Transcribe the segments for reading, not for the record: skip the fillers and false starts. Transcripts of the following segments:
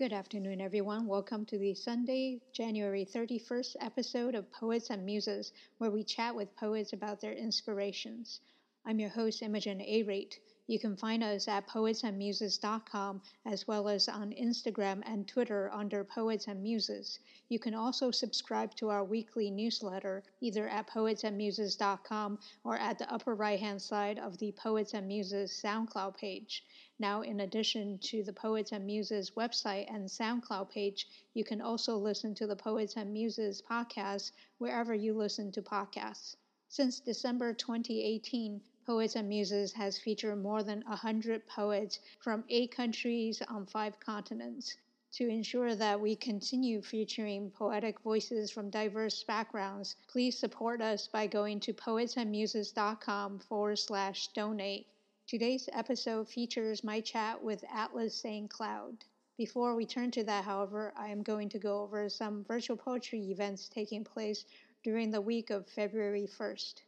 Good afternoon, everyone. Welcome to the Sunday, January 31st episode of Poets and Muses, where we chat with poets about their inspirations. I'm your host, Imogen Arate. You can find us at poetsandmuses.com, as well as on Instagram and Twitter under Poets and Muses. You can also subscribe to our weekly newsletter, either at poetsandmuses.com or at the upper right-hand side of the Poets and Muses SoundCloud page. Now, in addition to the Poets and Muses website and SoundCloud page, you can also listen to the Poets and Muses podcast wherever you listen to podcasts. Since December 2018, Poets and Muses has featured more than 100 poets from 8 countries on 5 continents. To ensure that we continue featuring poetic voices from diverse backgrounds, please support us by going to poetsandmuses.com/donate. Today's episode features my chat with Atlas Saint Cloud. Before we turn to that, however, I am going to go over some virtual poetry events taking place during the week of February 1st.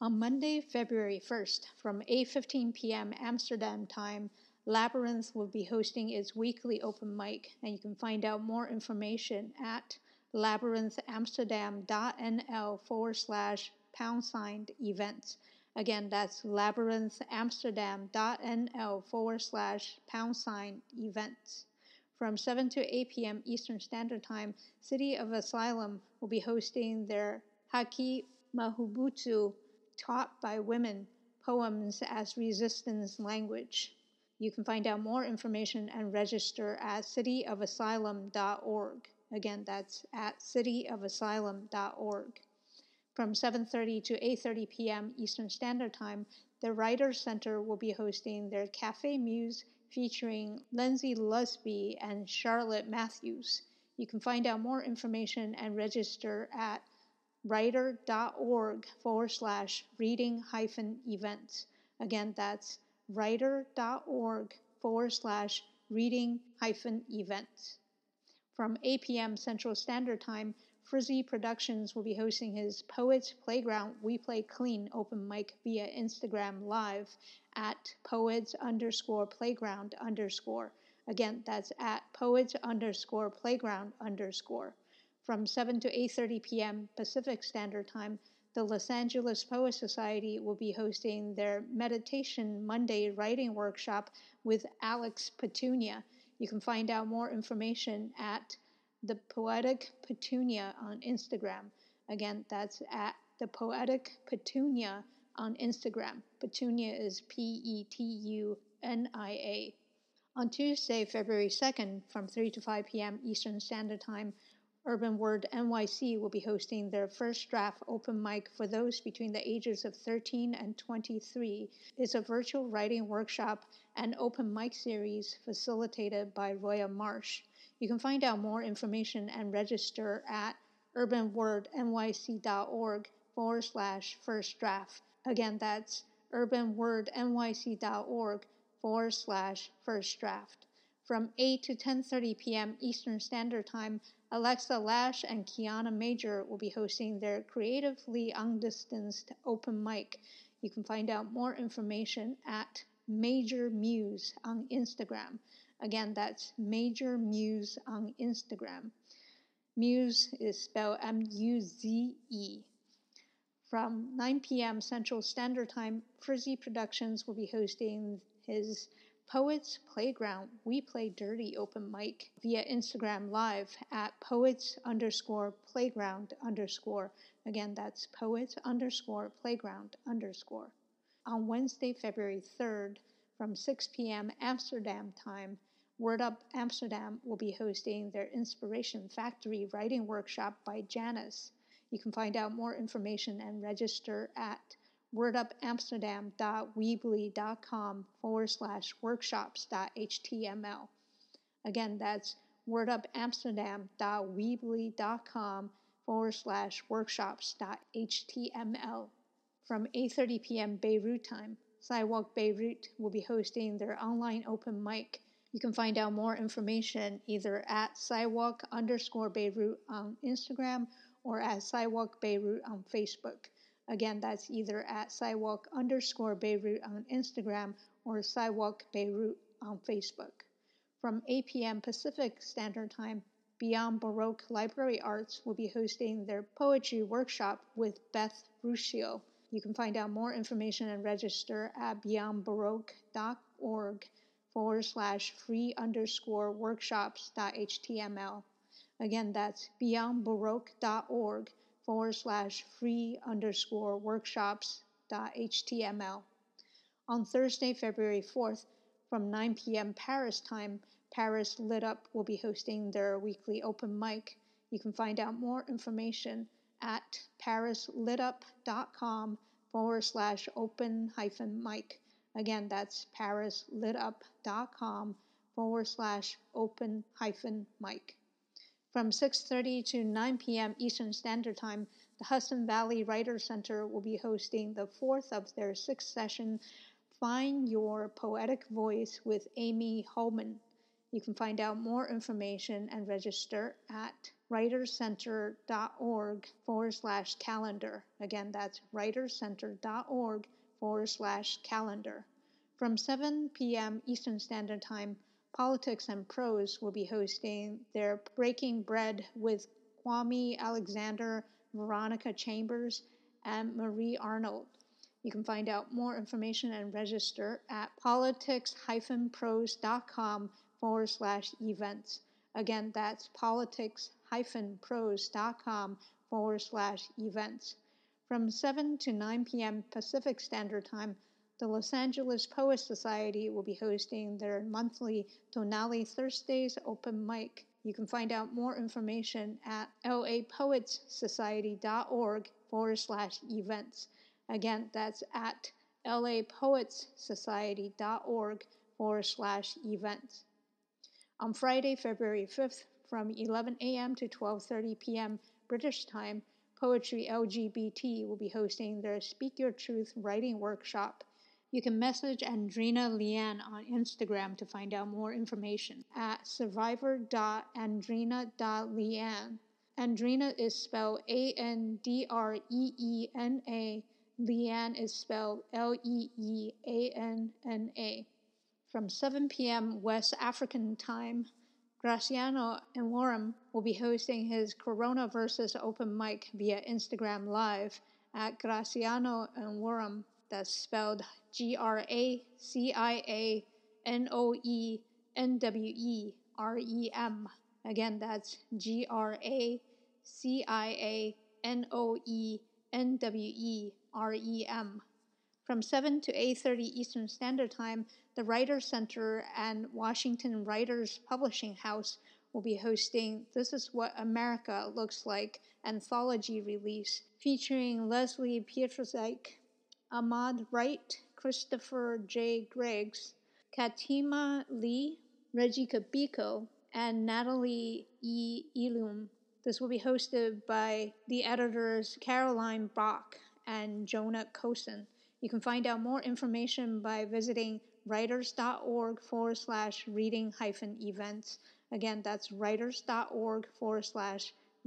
On Monday, February 1st, from 8:15 p.m. Amsterdam time, Labyrinth will be hosting its weekly open mic, and you can find out more information at labyrinthamsterdam.nl/#events. Again, that's labyrinthamsterdam.nl/#events. From 7 to 8 p.m. Eastern Standard Time, City of Asylum will be hosting their Haki Mahubutsu, Taught by Women, Poems as Resistance Language. You can find out more information and register at cityofasylum.org. Again, that's at cityofasylum.org. From 7:30 to 8:30 p.m. Eastern Standard Time, the Writers Center will be hosting their Cafe Muse featuring Lindsay Lusby and Charlotte Matthews. You can find out more information and register at writer.org/reading-events. Again, that's writer.org/reading-events. From 8 p.m. Central Standard Time, Frizzy Productions will be hosting his Poets Playground We Play Clean open mic via Instagram Live at poets_playground_. Again, that's at poets_playground_. From 7 to 8:30 p.m. Pacific Standard Time, the Los Angeles Poets Society will be hosting their Meditation Monday Writing Workshop with Alex Petunia. You can find out more information at the Poetic Petunia on Instagram. Again, that's at the Poetic Petunia on Instagram. Petunia is Petunia. On Tuesday, February 2nd, from 3 to 5 p.m. Eastern Standard Time, Urban Word NYC will be hosting their first draft open mic for those between the ages of 13 and 23. It's a virtual writing workshop and open mic series facilitated by Roya Marsh. You can find out more information and register at urbanwordnyc.org/firstdraft. Again, that's urbanwordnyc.org/firstdraft. From 8 to 10:30 p.m. Eastern Standard Time, Alexa Lash and Kiana Major will be hosting their Creatively Undistanced open mic. You can find out more information at Major Muse on Instagram. Again, that's Major Muse on Instagram. Muse is spelled Muze. From 9 p.m. Central Standard Time, Frizzy Productions will be hosting his Poets Playground We Play Dirty open mic via Instagram Live at poets_playground_. Again, that's poets_playground_. On Wednesday, February 3rd, from 6 p.m. Amsterdam time, Word Up Amsterdam will be hosting their Inspiration Factory Writing Workshop by Janice. You can find out more information and register at wordupamsterdam.weebly.com/workshops.html. Again, that's wordupamsterdam.weebly.com/workshops.html. From 8:30 p.m. Beirut time, Sidewalk Beirut will be hosting their online open mic. You can find out more information either at sidewalk_Beirut on Instagram or at Sidewalk Beirut on Facebook. Again, that's either at sidewalk_Beirut on Instagram or Sidewalk Beirut on Facebook. from 8 p.m. Pacific Standard Time, Beyond Baroque Library Arts will be hosting their poetry workshop with Beth Ruscio. You can find out more information and register at beyondbaroque.org /free_workshops.html. Again, that's beyondbaroque.org /free_workshops.html. On Thursday, February 4th, from 9 p.m. Paris time, Paris Lit Up will be hosting their weekly open mic. You can find out more information at parislitup.com /open-mic. Again, that's parislitup.com /open-mic. From 6:30 to 9 p.m. Eastern Standard Time, the Hudson Valley Writers Center will be hosting the fourth of their sixth session, Find Your Poetic Voice with Amy Holman. You can find out more information and register at writerscenter.org /calendar. Again, that's writerscenter.org /calendar. From 7 p.m. Eastern Standard Time, Politics and Prose will be hosting their Breaking Bread with Kwame Alexander, Veronica Chambers, and Marie Arnold. You can find out more information and register at politics-prose.com /events. Again, that's politics-prose.com /events. From 7 to 9 p.m. Pacific Standard Time, the Los Angeles Poets Society will be hosting their monthly Tonali Thursdays open mic. You can find out more information at lapoetssociety.org /events. Again, that's at lapoetssociety.org /events. On Friday, February 5th, from 11 a.m. to 12:30 p.m. British time, Poetry LGBT will be hosting their Speak Your Truth writing workshop. You can message Andrina Leanne on Instagram to find out more information at survivor.andrina.leanne. Andrina is spelled A-N-D-R-E-E-N-A. Leanne is spelled L-E-E-A-N-N-A. From 7 p.m. West African time, Graciano Enworum will be hosting his Corona Versus open mic via Instagram Live at Graciano Enworum. That's spelled Gracianoenwerem. Again, that's Gracianoenwerem. From 7 to 8:30 Eastern Standard Time, the Writers Center and Washington Writers Publishing House will be hosting This Is What America Looks Like anthology release featuring Leslie Pietrzak, Ahmad Wright, Christopher J. Griggs, Katima Lee, Reggie Capico, and Natalie E. Ilum. This will be hosted by the editors Caroline Brock and Jonah Cosen. You can find out more information by visiting writers.org /reading-events. Again, that's writers.org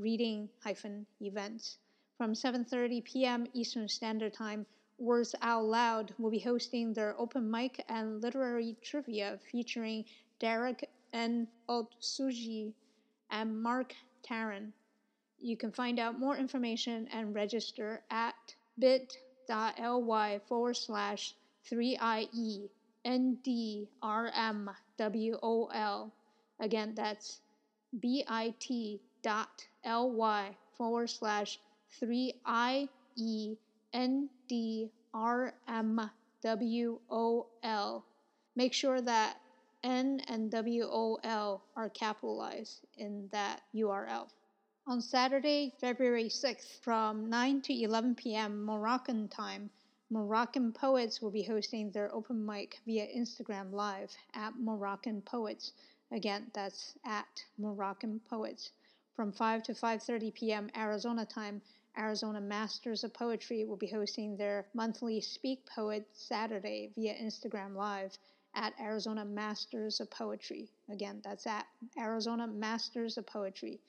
/reading-events. From 7:30 p.m. Eastern Standard Time, Words Out Loud will be hosting their open mic and literary trivia featuring Derek N. Otsuji and Mark Tarrin. You can find out more information and register at bit.ly /3IENDRMWOL. Again, that's bit.ly /3IENDRMWOL. Make sure that N and WOL are capitalized in that URL. On Saturday, February 6th, from 9 to 11 p.m. Moroccan time, Moroccan Poets will be hosting their open mic via Instagram Live at Moroccan Poets. Again, that's at Moroccan Poets. From 5 to 5:30 p.m. Arizona time, Arizona Masters of Poetry will be hosting their monthly Speak Poet Saturday via Instagram Live at Arizona Masters of Poetry. Again, that's at Arizona Masters of Poetry.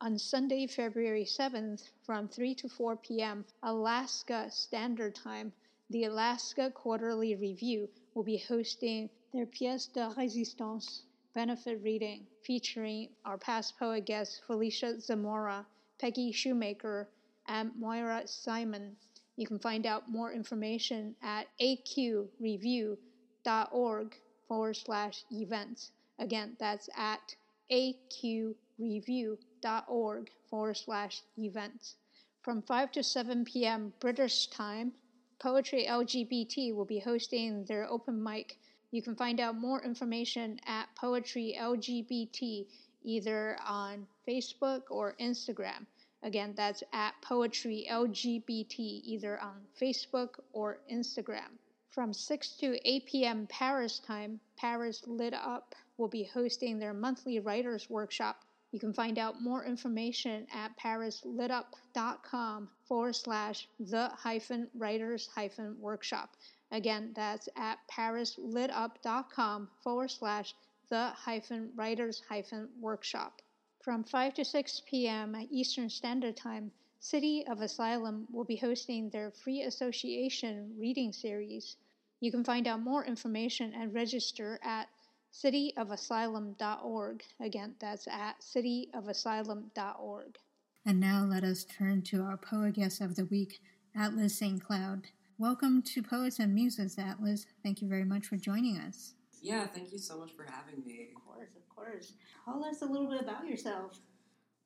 On Sunday, February 7th, from 3 to 4 p.m. Alaska Standard Time, the Alaska Quarterly Review will be hosting their Pièce de Résistance benefit reading featuring our past poet guests Felicia Zamora, Peggy Shoemaker, and Moira Simon. You can find out more information at aqreview.org/events. Again, that's at aqreview.org/events. From 5 to 7 p.m. British time, Poetry LGBT will be hosting their open mic. You can find out more information at Poetry LGBT either on Facebook or Instagram. Again, that's at Poetry LGBT either on Facebook or Instagram. From 6 to 8 p.m. Paris time, Paris Lit Up will be hosting their monthly writers workshop. You can find out more information at parislitup.com/the-writers-workshop. Again, that's at parislitup.com/the-writers-workshop. From 5 to 6 p.m. Eastern Standard Time, City of Asylum will be hosting their Free Association reading series. You can find out more information and register at cityofasylum.org. Again, that's at cityofasylum.org. And now let us turn to our poet guest of the week, Atlas Saint Cloud. Welcome to Poets and Muses, Atlas. Thank you very much for joining us. Yeah, thank you so much for having me. Of course, of course. Tell us a little bit about yourself.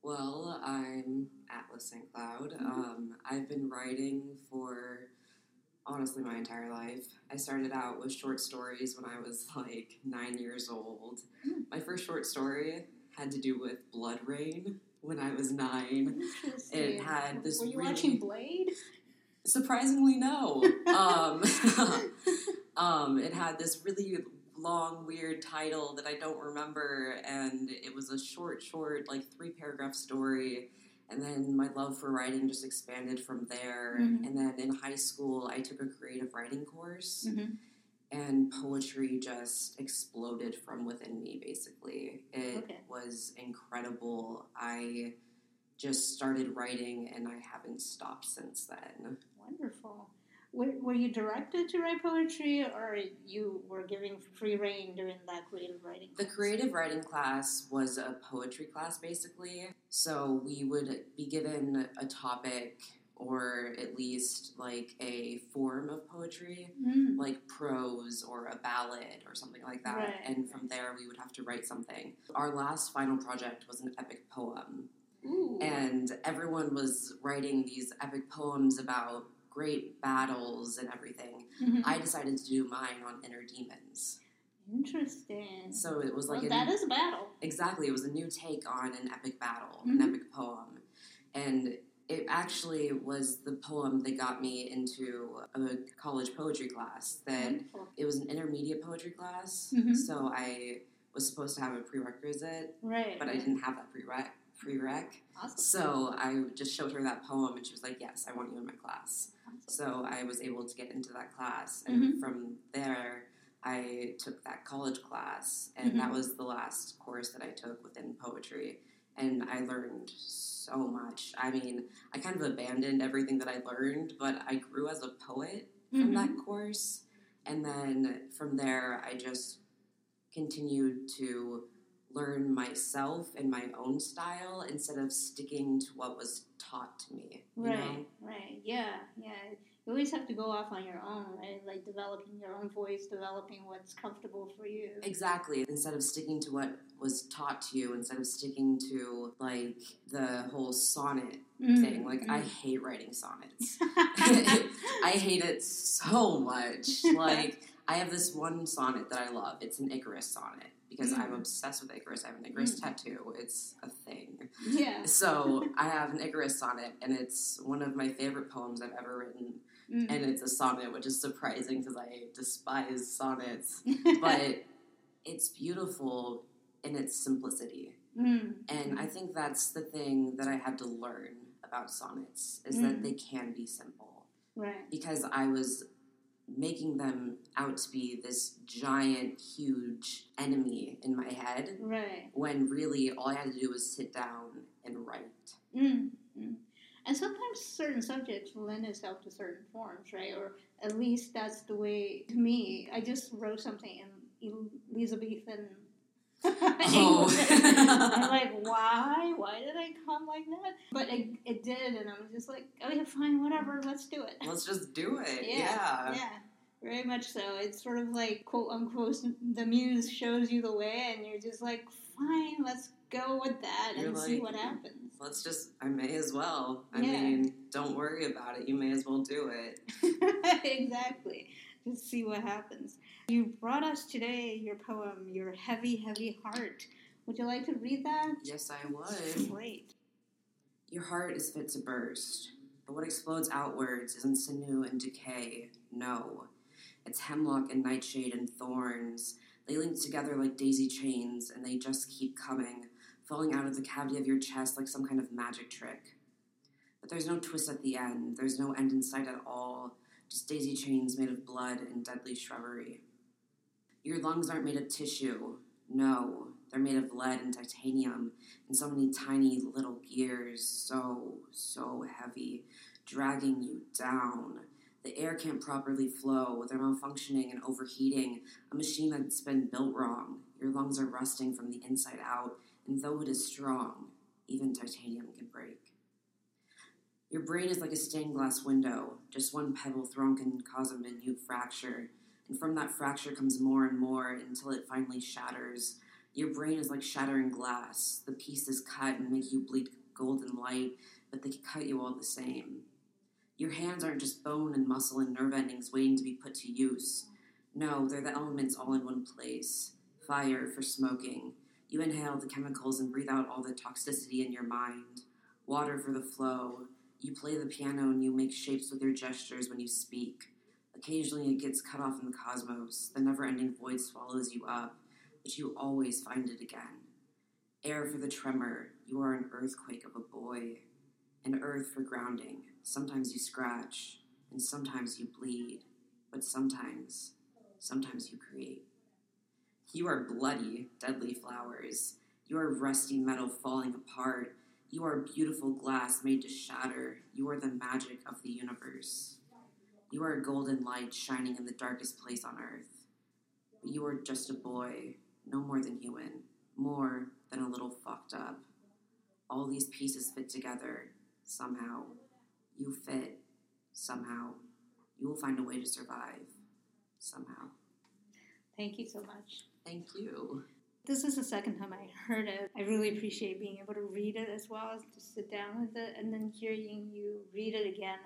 Well, I'm Atlas Saint Cloud. Mm-hmm. I've been writing for honestly my entire life. I started out with short stories when I was like 9 years old. Mm-hmm. My first short story had to do with blood rain when I was 9. It had this. Were you really watching Blade? Surprisingly, no. It had this really long, weird title that I don't remember, and it was a short, like 3-paragraph story. And then my love for writing just expanded from there. Mm-hmm. And then in high school, I took a creative writing course, mm-hmm. and poetry just exploded from within me, basically. It was incredible. I just started writing, and I haven't stopped since then. Wonderful. Were you directed to write poetry, or you were giving free rein during that creative writing class? The creative writing class was a poetry class, basically. So we would be given a topic, or at least like a form of poetry, like prose or a ballad or something like that. Right. And from there, we would have to write something. Our last final project was an epic poem. Ooh. And everyone was writing these epic poems about great battles and everything. Mm-hmm. I decided to do mine on inner demons. Interesting. So it was like... That is a battle. Exactly. It was a new take on an epic battle, mm-hmm. an epic poem. And it actually was the poem that got me into a college poetry class. It was an intermediate poetry class, mm-hmm. so I was supposed to have a prerequisite, right? But I didn't have that prereq. Awesome. So I just showed her that poem, and she was like, yes, I want you in my class. Awesome. So I was able to get into that class, and mm-hmm. from there I took that college class, and mm-hmm. that was the last course that I took within poetry, and I learned so much. I mean, I kind of abandoned everything that I learned, but I grew as a poet mm-hmm. from that course, and then from there I just continued to learn myself and my own style instead of sticking to what was taught to me. Right, you know? Right. Yeah. You always have to go off on your own, right? Like developing your own voice, developing what's comfortable for you. Exactly. Instead of sticking to what was taught to you, instead of sticking to like the whole sonnet thing. Like I hate writing sonnets. I hate it so much. Like I have this one sonnet that I love. It's an Icarus sonnet because I'm obsessed with Icarus. I have an Icarus tattoo. It's a thing. Yeah. So I have an Icarus sonnet, and it's one of my favorite poems I've ever written. Mm-hmm. And it's a sonnet, which is surprising because I despise sonnets. But it's beautiful in its simplicity. Mm-hmm. And I think that's the thing that I had to learn about sonnets is that they can be simple. Right. Because I was making them out to be this giant, huge enemy in my head. Right. When really all I had to do was sit down and write. Mm-hmm. And sometimes certain subjects lend itself to certain forms, right? Or at least that's the way, to me, I just wrote something in Elizabethan I'm like, why? Why did I come like that? But it did, and I was just like, oh yeah, fine, whatever, let's do it. Let's just do it. Yeah. Very much so. It's sort of like, quote unquote, the muse shows you the way, and you're just like, fine, let's go with that and see what happens. Let's just, I may as well. I mean, don't worry about it. You may as well do it. Exactly. Just see what happens. You brought us today your poem, Your Heavy, Heavy Heart. Would you like to read that? Yes, I would. Great. Your heart is fit to burst, but what explodes outwards isn't sinew and decay. No. It's hemlock and nightshade and thorns. They link together like daisy chains, and they just keep coming, falling out of the cavity of your chest like some kind of magic trick. But there's no twist at the end. There's no end in sight at all. Just daisy chains made of blood and deadly shrubbery. Your lungs aren't made of tissue. No, they're made of lead and titanium and so many tiny little gears, so heavy, dragging you down. The air can't properly flow. They're malfunctioning and overheating, a machine that's been built wrong. Your lungs are rusting from the inside out, and though it is strong, even titanium can break. Your brain is like a stained glass window. Just one pebble thrown can cause a minute fracture, and from that fracture comes more and more until it finally shatters. Your brain is like shattering glass. The pieces cut and make you bleed golden light, but they cut you all the same. Your hands aren't just bone and muscle and nerve endings waiting to be put to use. No, they're the elements all in one place. Fire for smoking. You inhale the chemicals and breathe out all the toxicity in your mind. Water for the flow. You play the piano and you make shapes with your gestures when you speak. Occasionally it gets cut off in the cosmos. The never-ending void swallows you up, but you always find it again. Air for the tremor. You are an earthquake of a boy. And earth for grounding. Sometimes you scratch, and sometimes you bleed, but sometimes you create. You are bloody, deadly flowers. You are rusty metal falling apart. You are beautiful glass made to shatter. You are the magic of the universe. You are a golden light shining in the darkest place on earth. But you are just a boy, no more than human, more than a little fucked up. All these pieces fit together somehow. You fit somehow. You will find a way to survive somehow. Thank you so much. Thank you. This is the second time I heard it. I really appreciate being able to read it as well as to sit down with it and then hearing you read it again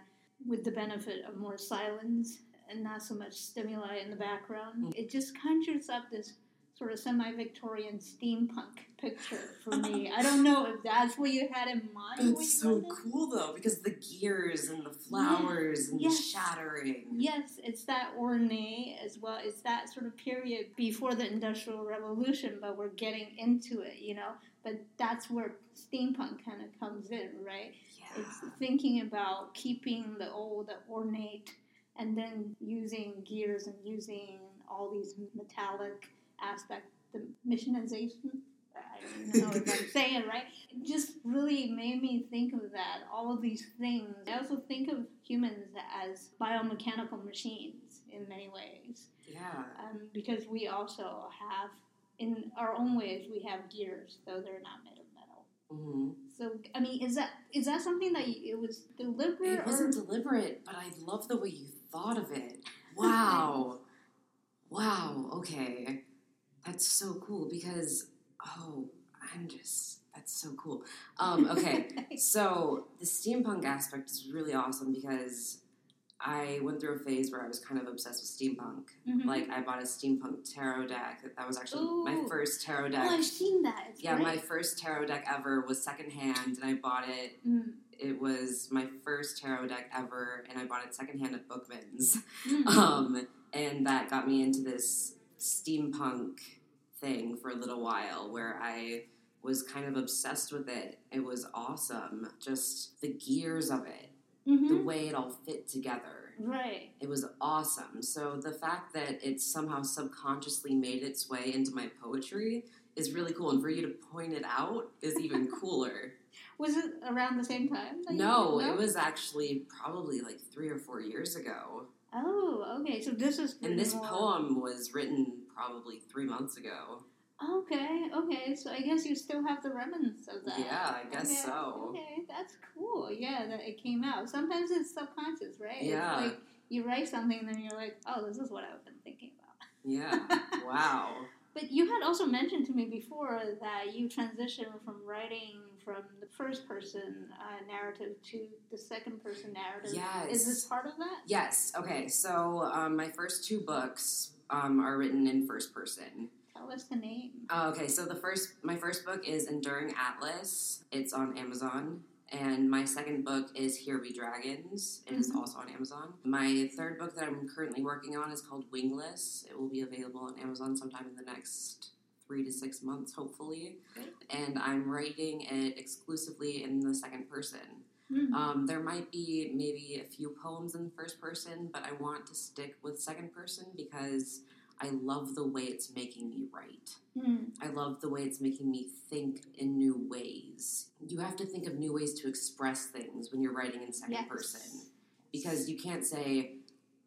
with the benefit of more silence and not so much stimuli in the background. It just conjures up this sort of semi-Victorian steampunk picture for me. I don't know if that's what you had in mind. It's so cool, though, because the gears and the flowers and the shattering. Yes, it's that ornate as well. It's that sort of period before the Industrial Revolution, but we're getting into it, you know? But that's where steampunk kind of comes in, right? Yeah. It's thinking about keeping the old, the ornate, and then using gears and using all these metallic aspect, the missionization, I don't know if I'm saying it right, it just really made me think of that, all of these things. I also think of humans as biomechanical machines in many ways. Yeah. Because we also have, in our own ways, we have gears, though they're not made of metal. Mm-hmm. So, I mean, is that something that it was deliberate? It wasn't deliberate, but I love the way you thought of it. Wow. Wow, okay. That's so cool because, that's so cool. Okay, so the steampunk aspect is really awesome because I went through a phase where I was kind of obsessed with steampunk. Mm-hmm. Like, I bought a steampunk tarot deck. That was actually my first tarot deck. Oh, I've seen that. My first tarot deck ever was secondhand, and I bought it. Mm. It was my first tarot deck ever, and I bought it secondhand at Bookman's. Mm. And that got me into this steampunk thing for a little while where I was kind of obsessed with it. It was awesome. Just the gears of it, the way it all fit together. Right. It was awesome. So the fact that it somehow subconsciously made its way into my poetry is really cool. And for you to point it out is even cooler. Was it around the same time? No, it was actually probably like 3 or 4 years ago. Oh, okay. So this is... And this poem was written probably 3 months ago. Okay, so I guess you still have the remnants of that. Yeah, I guess so. Okay, that's cool. Yeah, that it came out. Sometimes it's subconscious, right? Yeah. It's like you write something and then you're like, oh, this is what I've been thinking about. Yeah, wow. But you had also mentioned to me before that you transitioned from writing from the first-person narrative to the second-person narrative. Yes. Is this part of that? Yes. Okay, so my first two books are written in first person. Tell us the name. Okay, so my first book is Enduring Atlas. It's on Amazon. And my second book is Here Be Dragons. It is also on Amazon. My third book that I'm currently working on is called Wingless. It will be available on Amazon sometime in the next 3 to 6 months, hopefully. Okay. And I'm writing it exclusively in the second person. Mm-hmm. There might be maybe a few poems in the first person, but I want to stick with second person because I love the way it's making me write. Mm. I love the way it's making me think in new ways. You have to think of new ways to express things when you're writing in second person. Because you can't say,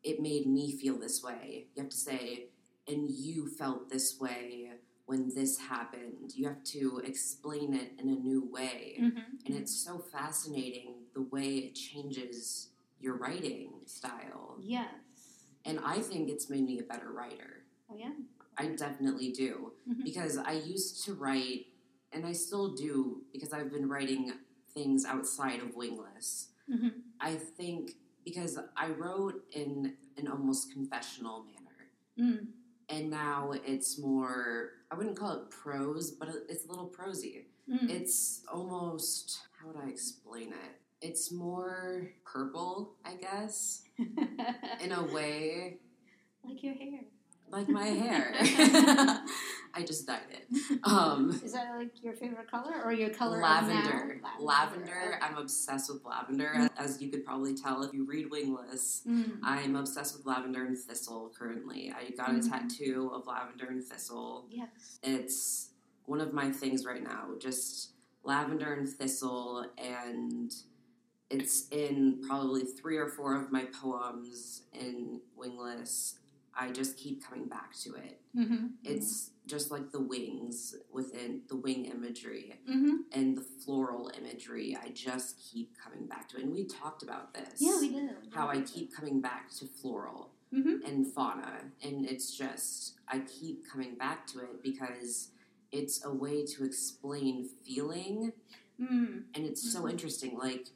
it made me feel this way. You have to say, and you felt this way when this happened. You have to explain it in a new way. Mm-hmm. And it's so fascinating the way it changes your writing style. Yes. And I think it's made me a better writer. Oh, yeah? I definitely do. Mm-hmm. Because I used to write, and I still do, because I've been writing things outside of Wingless. Mm-hmm. I think because I wrote in an almost confessional manner. Mm. And now it's more, I wouldn't call it prose, but it's a little prosy. Mm. It's almost, how would I explain it? It's more purple, I guess, in a way. Like your hair. Like my hair. I just dyed it. Is that like your favorite color or your color? Lavender. Lavender. I'm obsessed with lavender. Mm-hmm. As you could probably tell if you read Wingless, mm-hmm. I'm obsessed with lavender and thistle currently. I got a tattoo of lavender and thistle. Yes. It's one of my things right now, just lavender and thistle, and it's in probably 3 or 4 of my poems in Wingless. I just keep coming back to it. Mm-hmm. It's just like the wings within the wing imagery and the floral imagery. I just keep coming back to it. And we talked about this. Yeah, we did. How I keep coming back to floral and fauna. And it's just, I keep coming back to it because it's a way to explain feeling. Mm. And it's so interesting. Like,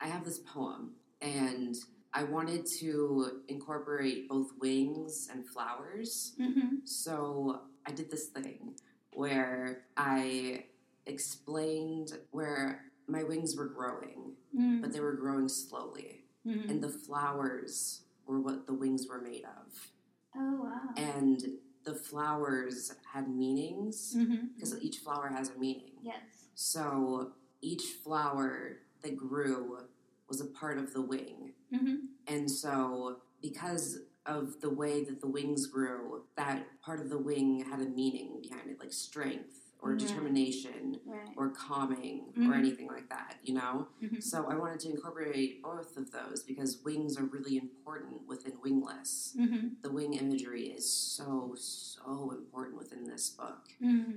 I have this poem, and I wanted to incorporate both wings and flowers, so I did this thing where I explained where my wings were growing, but they were growing slowly, and the flowers were what the wings were made of. Oh, wow. And the flowers had meanings, because each flower has a meaning. Yes. So each flower that grew was a part of the wing. Mm-hmm. And so because of the way that the wings grew, that part of the wing had a meaning behind it, like strength or determination or calming or anything like that, you know? Mm-hmm. So I wanted to incorporate both of those because wings are really important within Wingless. Mm-hmm. The wing imagery is so, so important within this book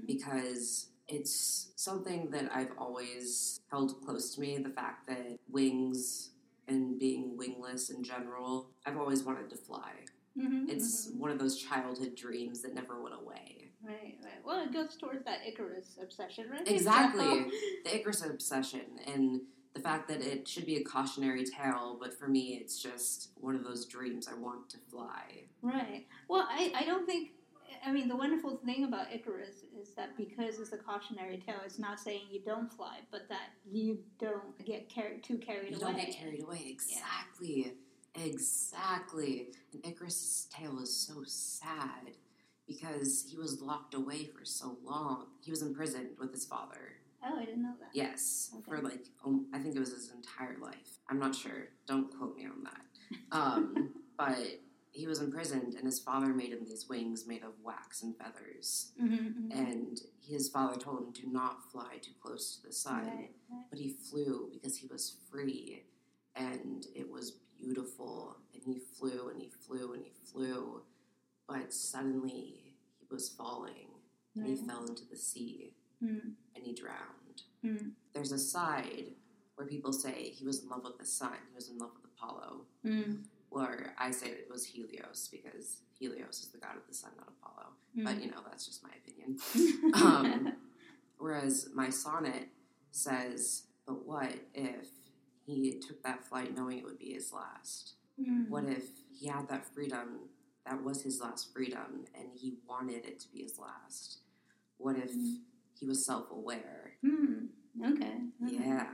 because it's something that I've always held close to me, the fact that wings and being wingless in general, I've always wanted to fly. Mm-hmm, it's one of those childhood dreams that never went away. Right, right. Well, it goes towards that Icarus obsession, right? Exactly. The Icarus obsession and the fact that it should be a cautionary tale, but for me, it's just one of those dreams. I want to fly. Right. Well, I don't think... I mean, the wonderful thing about Icarus is that because it's a cautionary tale, it's not saying you don't fly, but that you don't get too carried away. You don't get carried away. Exactly. Yeah. Exactly. And Icarus's tale is so sad because he was locked away for so long. He was imprisoned with his father. Oh, I didn't know that. Yes. Okay. For like, I think it was his entire life. I'm not sure. Don't quote me on that. But... he was imprisoned, and his father made him these wings made of wax and feathers. Mm-hmm, mm-hmm. And his father told him, do not fly too close to the sun. Right, right. But he flew because he was free, and it was beautiful. And he flew, and he flew, and he flew. But suddenly, he was falling, and he fell into the sea, and he drowned. There's a side where people say he was in love with the sun, he was in love with Apollo, or I say it was Helios, because Helios is the god of the sun, not Apollo, but, you know, that's just my opinion. Whereas my sonnet says, but what if he took that flight knowing it would be his last? What if he had that freedom that was his last freedom and he wanted it to be his last? What if he was self-aware? Okay. Yeah.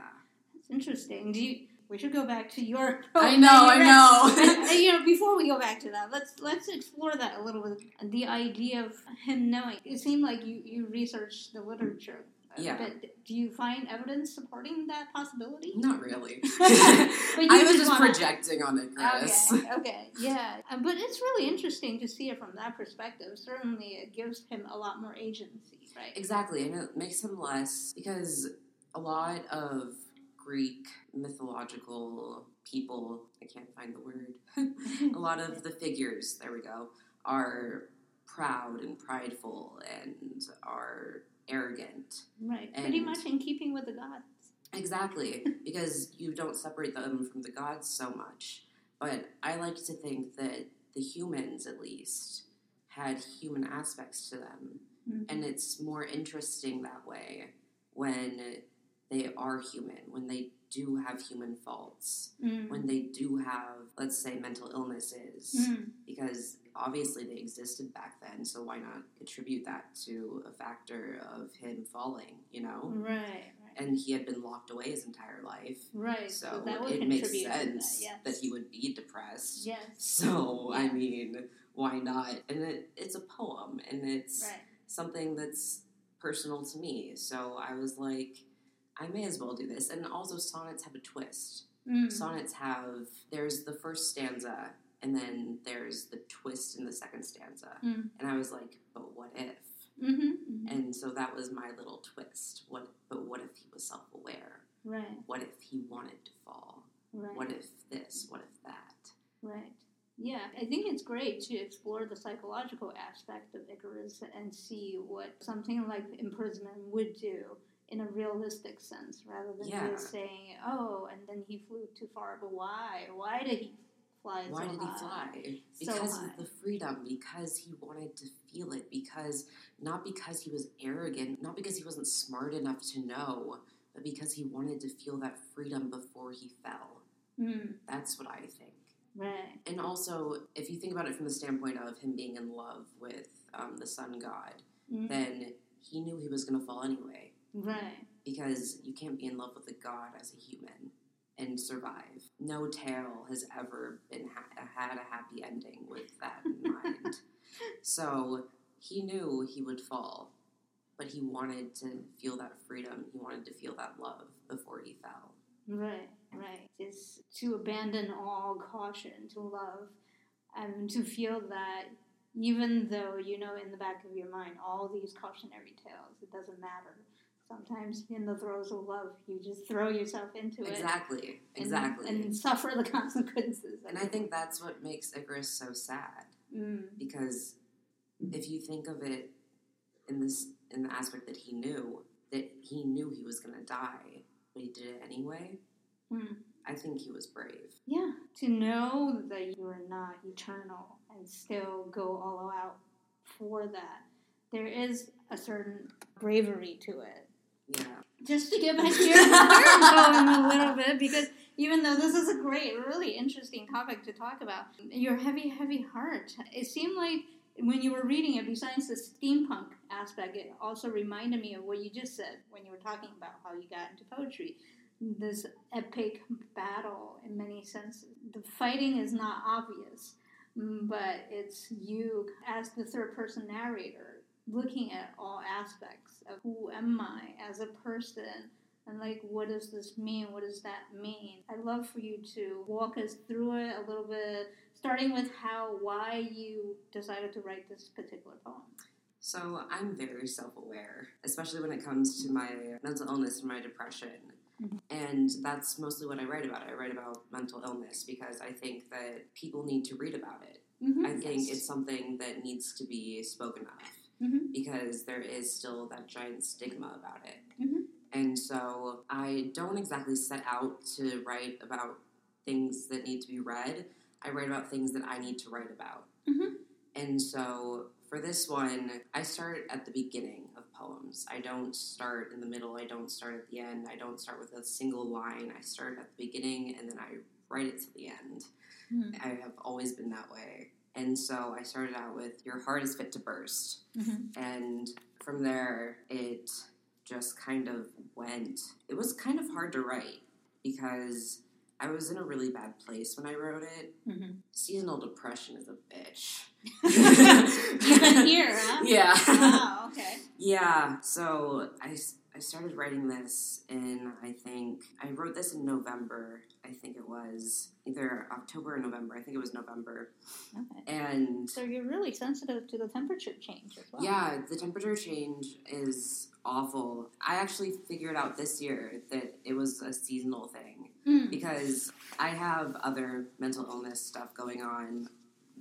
That's interesting. We should go back to your poem. I know. You know, before we go back to that, let's explore that a little bit. The idea of him knowing. It seemed like you researched the literature. Yeah. But do you find evidence supporting that possibility? Not really. I was just projecting on it, Chris. Okay, yeah. But it's really interesting to see it from that perspective. Certainly it gives him a lot more agency, right? Exactly, and it makes him less, because a lot of Greek mythological people, I can't find the word, a lot of the figures, there we go, are proud and prideful and are arrogant. Right, and pretty much in keeping with the gods. Exactly, because you don't separate them from the gods so much. But I like to think that the humans, at least, had human aspects to them. And it's more interesting that way when they are human, when they do have human faults, when they do have, let's say, mental illnesses, because obviously they existed back then, so why not attribute that to a factor of him falling, you know? Right. And he had been locked away his entire life. Right. So it makes sense that he would be depressed. Yes. So, I mean, why not? And it's a poem, and it's something that's personal to me. So I was like, I may as well do this. And also sonnets have a twist. Sonnets have, there's the first stanza, and then there's the twist in the second stanza. And I was like, but what if? And so that was my little twist. But what if he was self-aware? Right. What if he wanted to fall? Right. What if this? What if that? Right. Yeah, I think it's great to explore the psychological aspect of Icarus and see what something like imprisonment would do in a realistic sense, rather than just saying, oh, and then he flew too far, but why? Why did he fly so high? Why did he fly? Because of the freedom, because he wanted to feel it, because he was arrogant, not because he wasn't smart enough to know, but because he wanted to feel that freedom before he fell. That's what I think. Right. And also, if you think about it from the standpoint of him being in love with the sun god, then he knew he was going to fall anyway. Right. Because you can't be in love with a god as a human and survive. No tale has ever been had a happy ending with that in mind. So he knew he would fall, but he wanted to feel that freedom. He wanted to feel that love before he fell. Right. It's to abandon all caution, to love, and to feel that even though you know in the back of your mind all these cautionary tales, it doesn't matter. Sometimes in the throes of love, you just throw yourself into it. Exactly. And suffer the consequences. And I think that's what makes Icarus so sad. Because if you think of it in the aspect that he knew he was going to die, but he did it anyway, I think he was brave. Yeah, to know that you are not eternal and still go all out for that. There is a certain bravery to it. Yeah. Just to get back to your poem a little bit, because even though this is a great, really interesting topic to talk about, your heavy, heavy heart. It seemed like when you were reading it, besides the steampunk aspect, it also reminded me of what you just said when you were talking about how you got into poetry. This epic battle in many senses. The fighting is not obvious, but it's you as the third person narrator, looking at all aspects of who am I as a person, and like, what does this mean? What does that mean? I'd love for you to walk us through it a little bit, starting with why you decided to write this particular poem. So I'm very self-aware, especially when it comes to my mental illness and my depression. And that's mmostly what I write about. I write about mental illness because I think that people need to read about it. I think it's something that needs to be spoken of. mm-hmm. because there is still that giant stigma about it. Mm-hmm. And so I don't exactly set out to write about things that need to be read. I write about things that I need to write about. Mm-hmm. And so for this one, I start at the beginning of poems. I don't start in the middle. I don't start at the end. I don't start with a single line. I start at the beginning and then I write it to the end. Mm-hmm. I have always been that way. And so I started out with, your heart is fit to burst. Mm-hmm. And from there, it just kind of went. It was kind of hard to write because I was in a really bad place when I wrote it. Mm-hmm. Seasonal depression is a bitch. Even here, huh? Yeah. Wow, okay. Yeah, so I started writing this in, I think, I wrote this in November. I think it was either October or November. I think it was November. Okay. And so you're really sensitive to the temperature change as well. Yeah, the temperature change is awful. I actually figured out this year that it was a seasonal thing because I have other mental illness stuff going on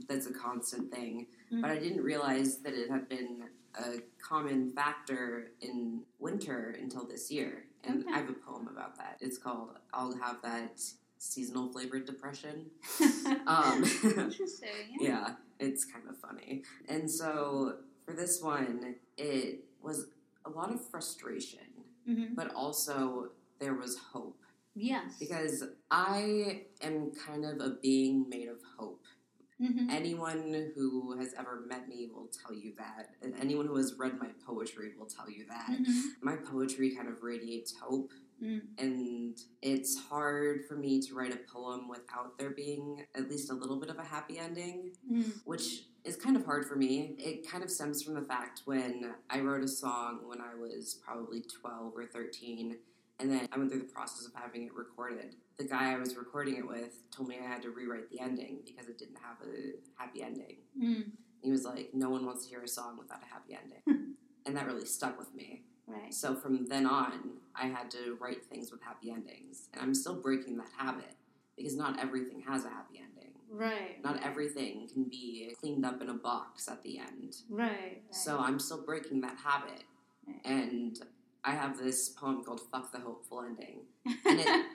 that's a constant thing, but I didn't realize that it had been a common factor in winter until this year. And okay. I have a poem about that. It's called I'll Have That Seasonal Flavored Depression. Interesting. Yeah, it's kind of funny. And so for this one, it was a lot of frustration, but also there was hope. Yes. Because I am kind of a being made of hope. Mm-hmm. Anyone who has ever met me will tell you that. And anyone who has read my poetry will tell you that. Mm-hmm. My poetry kind of radiates hope. Mm. And it's hard for me to write a poem without there being at least a little bit of a happy ending, which is kind of hard for me. It kind of stems from the fact when I wrote a song when I was probably 12 or 13, and then I went through the process of having it recorded. The guy I was recording it with told me I had to rewrite the ending because it didn't have a happy ending. Mm. He was like, no one wants to hear a song without a happy ending. And that really stuck with me. Right. So from then on, I had to write things with happy endings. And I'm still breaking that habit because not everything has a happy ending. Right. Not everything can be cleaned up in a box at the end. Right. So I'm still breaking that habit. Right. And I have this poem called Fuck the Hopeful Ending.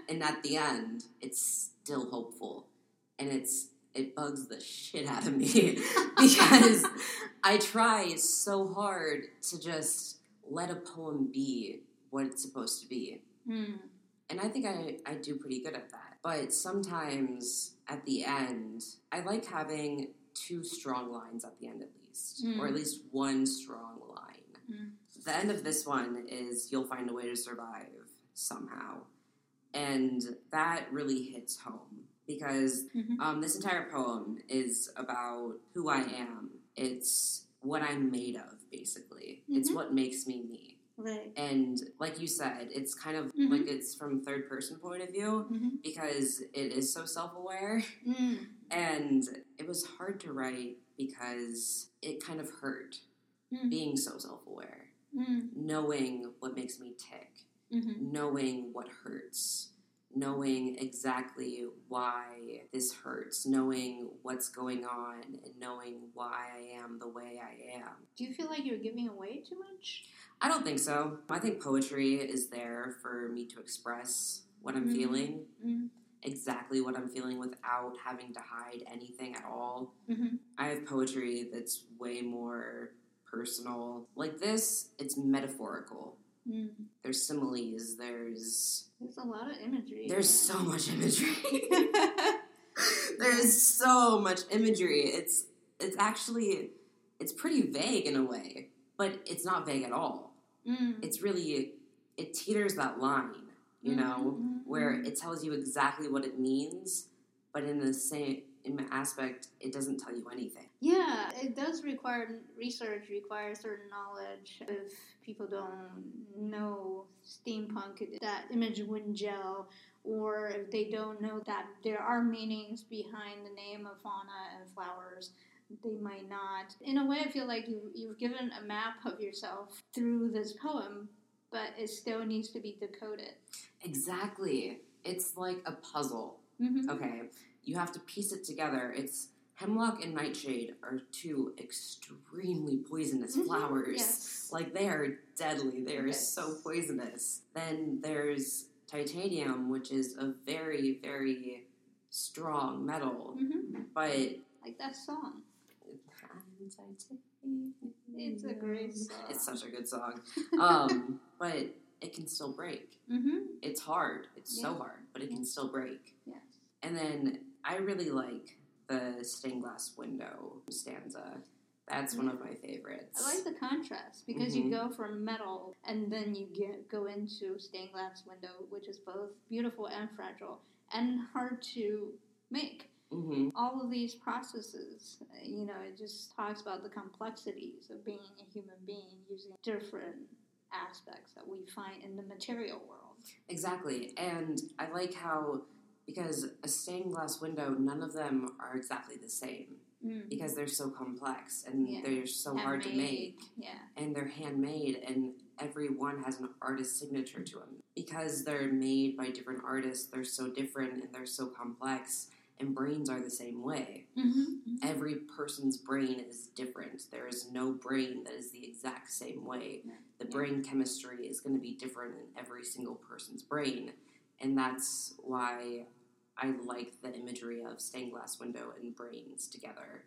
And at the end, it's still hopeful. And it bugs the shit out of me because I try so hard to just let a poem be what it's supposed to be. Mm. And I think I do pretty good at that. But sometimes at the end, I like having two strong lines at the end at least, or at least one strong line. Mm. The end of this one is, you'll find a way to survive somehow. And that really hits home because this entire poem is about who I am. It's what I'm made of, basically. Mm-hmm. It's what makes me me. Right. And like you said, it's kind of like it's from third person point of view because it is so self-aware. Mm. And it was hard to write because it kind of hurt being so self-aware. Knowing what makes me tick, knowing what hurts, knowing exactly why this hurts, knowing what's going on, and knowing why I am the way I am. Do you feel like you're giving away too much? I don't think so. I think poetry is there for me to express what I'm feeling, exactly what I'm feeling without having to hide anything at all. Mm-hmm. I have poetry that's way more personal. Like this, it's metaphorical. Mm. There's similes, there's a lot of imagery. There's so much imagery. There's so much imagery. It's actually, it's pretty vague in a way, but it's not vague at all. Mm. It's really, it teeters that line, you know, where it tells you exactly what it means, but in the same aspect, it doesn't tell you anything. Yeah, it does require research, requires certain knowledge. If people don't know steampunk, that image wouldn't gel, or if they don't know that there are meanings behind the name of fauna and flowers, they might not. In a way, I feel like you've given a map of yourself through this poem, but it still needs to be decoded. Exactly. It's like a puzzle. Mm-hmm. Okay. You have to piece it together. It's Hemlock and nightshade are two extremely poisonous flowers. Yes. Like, they are deadly. They are so poisonous. Then there's titanium, which is a very, very strong metal. Mm-hmm. But... like that song. It's a great song. It's such a good song. But it can still break. Mm-hmm. It's hard. It's so hard, but it can still break. Yes. And then I really like... the stained glass window stanza. That's one of my favorites. I like the contrast because you go from metal and then you go into stained glass window, which is both beautiful and fragile and hard to make. Mm-hmm. All of these processes, you know, it just talks about the complexities of being a human being using different aspects that we find in the material world. Exactly. And I like how... because a stained glass window, none of them are exactly the same because they're so complex and they're so hard to make. Yeah. And they're handmade, and every one has an artist's signature to them. Because they're made by different artists, they're so different and they're so complex, and brains are the same way. Mm-hmm. Mm-hmm. Every person's brain is different. There is no brain that is the exact same way. Yeah. The brain chemistry is going to be different in every single person's brain. And that's why I like the imagery of stained glass window and brains together,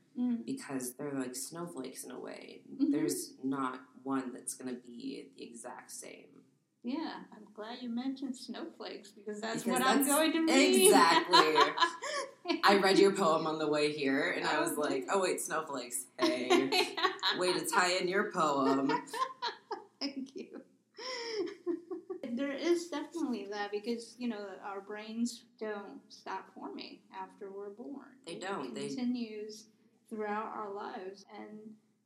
because they're like snowflakes in a way. Mm-hmm. There's not one that's going to be the exact same. Yeah, I'm glad you mentioned snowflakes, because that's what I'm going to read. Exactly. I read your poem on the way here, and I was like, oh, wait, snowflakes. Hey, way to tie in your poem. Thank you. There is definitely that, because, you know, our brains don't stop forming after we're born. They don't. It continues throughout our lives, and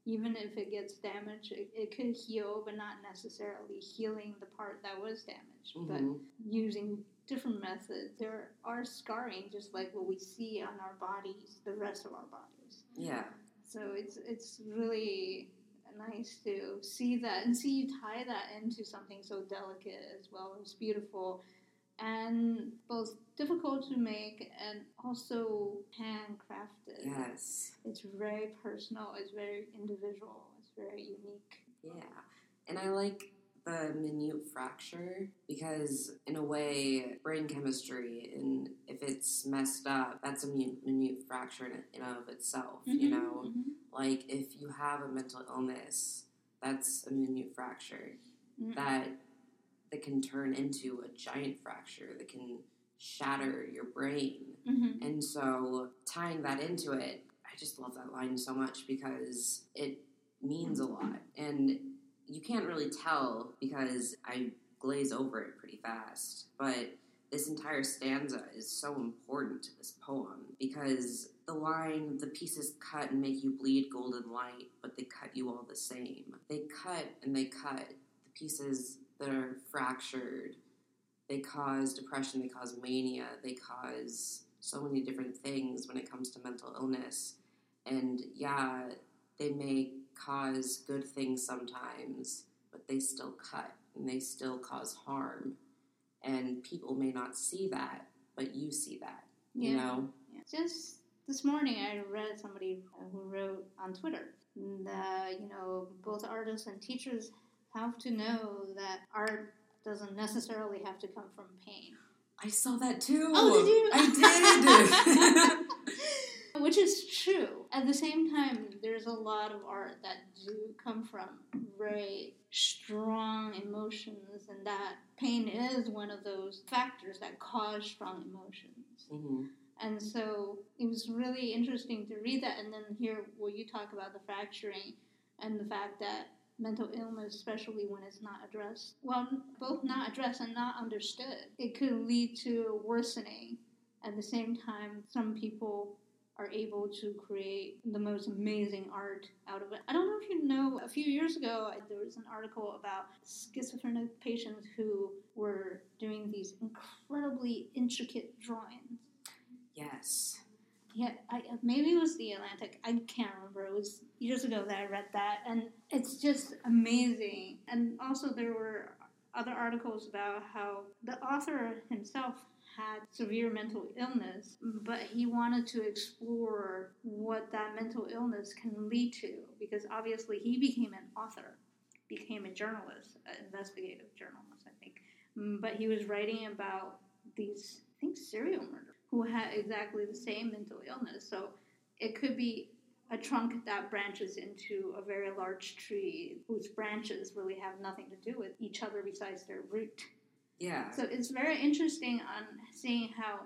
even if it gets damaged, it could heal, but not necessarily healing the part that was damaged. Mm-hmm. But using different methods, there are scarring, just like what we see on our bodies, the rest of our bodies. Yeah. So it's really... nice to see that and see you tie that into something so delicate as well as beautiful and both difficult to make and also handcrafted. Yes. It's very personal. It's very individual. It's very unique. Yeah. And I like the minute fracture because, in a way, brain chemistry, and if it's messed up, that's a minute fracture in and of itself, you know? Mm-hmm. Like, if you have a mental illness, that's a minute fracture that can turn into a giant fracture that can shatter your brain. Mm-hmm. And so tying that into it, I just love that line so much because it means a lot. And you can't really tell because I glaze over it pretty fast, but this entire stanza is so important to this poem because the line, the pieces cut and make you bleed golden light, but they cut you all the same. They cut and they cut. The pieces that are fractured, they cause depression, they cause mania, they cause so many different things when it comes to mental illness. And yeah, they may cause good things sometimes, but they still cut and they still cause harm. And people may not see that, but you see that, you know? Yeah. Just this morning I read somebody who wrote on Twitter that, you know, both artists and teachers have to know that art doesn't necessarily have to come from pain. I saw that too. Oh, did you? I did. Which is true. At the same time, there's a lot of art that do come from very strong emotions, and that pain is one of those factors that cause strong emotions. Mm-hmm. And so it was really interesting to read that and then hear what you talk about, the fracturing and the fact that mental illness, especially when it's not addressed, well, both not addressed and not understood, it could lead to worsening. At the same time, some people are able to create the most amazing art out of it. I don't know if you know, a few years ago, there was an article about schizophrenic patients who were doing these incredibly intricate drawings. Yes. Yeah, maybe it was The Atlantic. I can't remember. It was years ago that I read that, and it's just amazing. And also there were other articles about how the author himself had severe mental illness, but he wanted to explore what that mental illness can lead to, because obviously he became an author, became a journalist, an investigative journalist, I think. But he was writing about these, I think, serial murderers who had exactly the same mental illness. So it could be a trunk that branches into a very large tree whose branches really have nothing to do with each other besides their root. Yeah. So it's very interesting on seeing how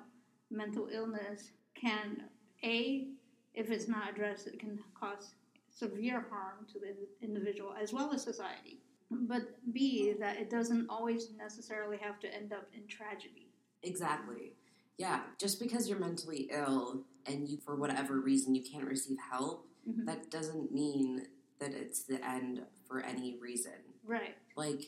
mental illness can, A, if it's not addressed, it can cause severe harm to the individual as well as society. But B, that it doesn't always necessarily have to end up in tragedy. Exactly. Yeah. Just because you're mentally ill and you, for whatever reason, you can't receive help, mm-hmm. that doesn't mean that it's the end for any reason. Right. Like,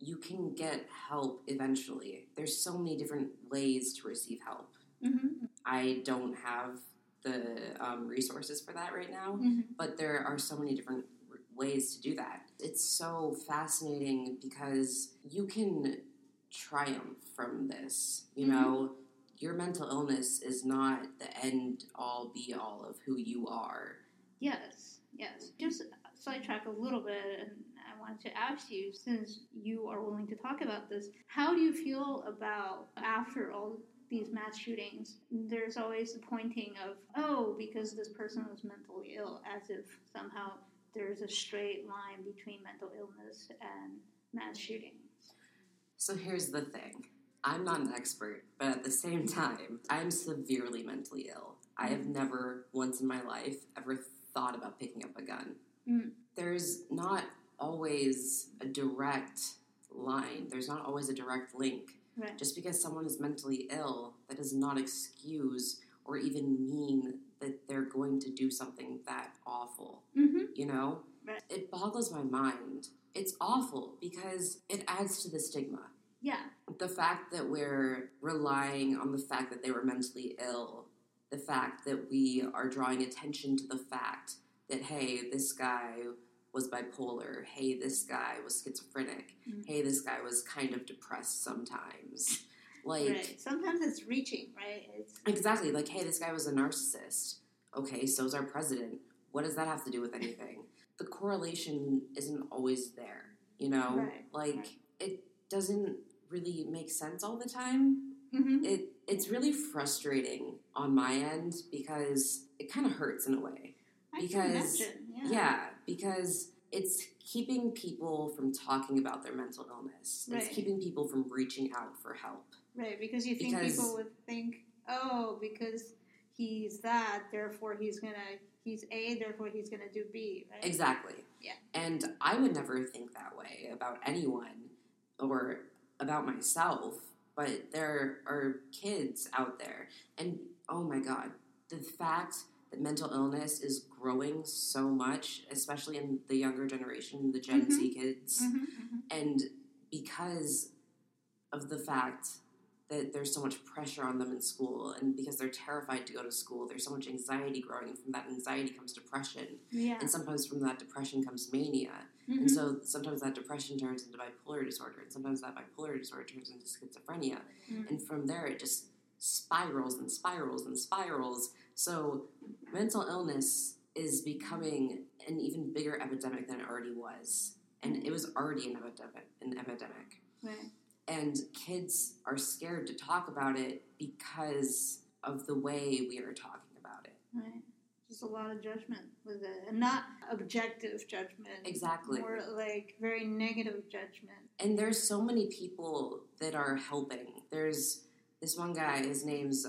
you can get help eventually. There's so many different ways to receive help. Mm-hmm. I don't have the resources for that right now, mm-hmm. but there are so many different ways to do that. It's so fascinating because you can triumph from this. You mm-hmm. know, your mental illness is not the end all be all of who you are. Yes, yes. Just sidetrack a little bit, and I wanted to ask you, since you are willing to talk about this, how do you feel about, after all these mass shootings, there's always the pointing of, oh, because this person was mentally ill, as if somehow there's a straight line between mental illness and mass shootings. So here's the thing. I'm not an expert, but at the same time, I'm severely mentally ill. I have never once in my life ever thought about picking up a gun. Mm. There's not always a direct line. There's not always a direct link. Right. Just because someone is mentally ill, that does not excuse or even mean that they're going to do something that awful. Mm-hmm. You know? Right. It boggles my mind. It's awful because it adds to the stigma. Yeah. The fact that we're relying on the fact that they were mentally ill, the fact that we are drawing attention to the fact that, hey, this guy was bipolar, hey, this guy was schizophrenic, mm-hmm. hey, this guy was kind of depressed sometimes. Like, right. Sometimes it's reaching, right? Exactly. Like, hey, this guy was a narcissist. Okay, so's our president. What does that have to do with anything? The correlation isn't always there, you know? Right. Like, right. It doesn't really make sense all the time. Mm-hmm. It's really frustrating on my end because it kind of hurts in a way. Because, yeah, because it's keeping people from talking about their mental illness. Right. It's keeping people from reaching out for help. Right, because you think people would think, oh, because he's that, therefore he's A, therefore he's gonna do B, right? Exactly. Yeah. And I would never think that way about anyone or about myself, but there are kids out there. And, oh my God, the fact that mental illness is growing so much, especially in the younger generation, the Gen mm-hmm. Z kids. Mm-hmm, mm-hmm. And because of the fact that there's so much pressure on them in school and because they're terrified to go to school, there's so much anxiety growing. And from that anxiety comes depression. Yeah. And sometimes from that depression comes mania. Mm-hmm. And so sometimes that depression turns into bipolar disorder. And sometimes that bipolar disorder turns into schizophrenia. Mm-hmm. And from there, it just spirals and spirals and spirals. So mental illness is becoming an even bigger epidemic than it already was. And it was already an epidemic. Right. And kids are scared to talk about it because of the way we are talking about it. Right. Just a lot of judgment with it. And not objective judgment. Exactly. More like very negative judgment. And there's so many people that are helping. There's this one guy, his name's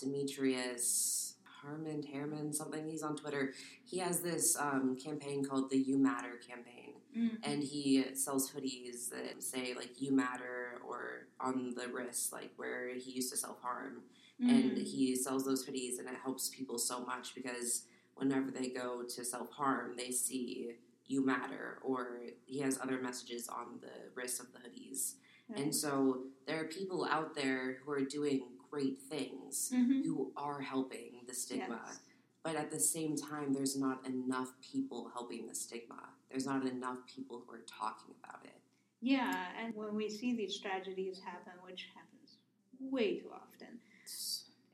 Demetrius Harmon, something. He's on Twitter. He has this campaign called the You Matter campaign. Mm-hmm. And he sells hoodies that say, like, you matter, or on the wrist, like, where he used to self-harm. Mm-hmm. And he sells those hoodies, and it helps people so much because whenever they go to self-harm, they see you matter, or he has other messages on the wrist of the hoodies. And so there are people out there who are doing great things, mm-hmm. who are helping the stigma. Yes. But at the same time, there's not enough people helping the stigma. There's not enough people who are talking about it. Yeah, and when we see these tragedies happen, which happens way too often,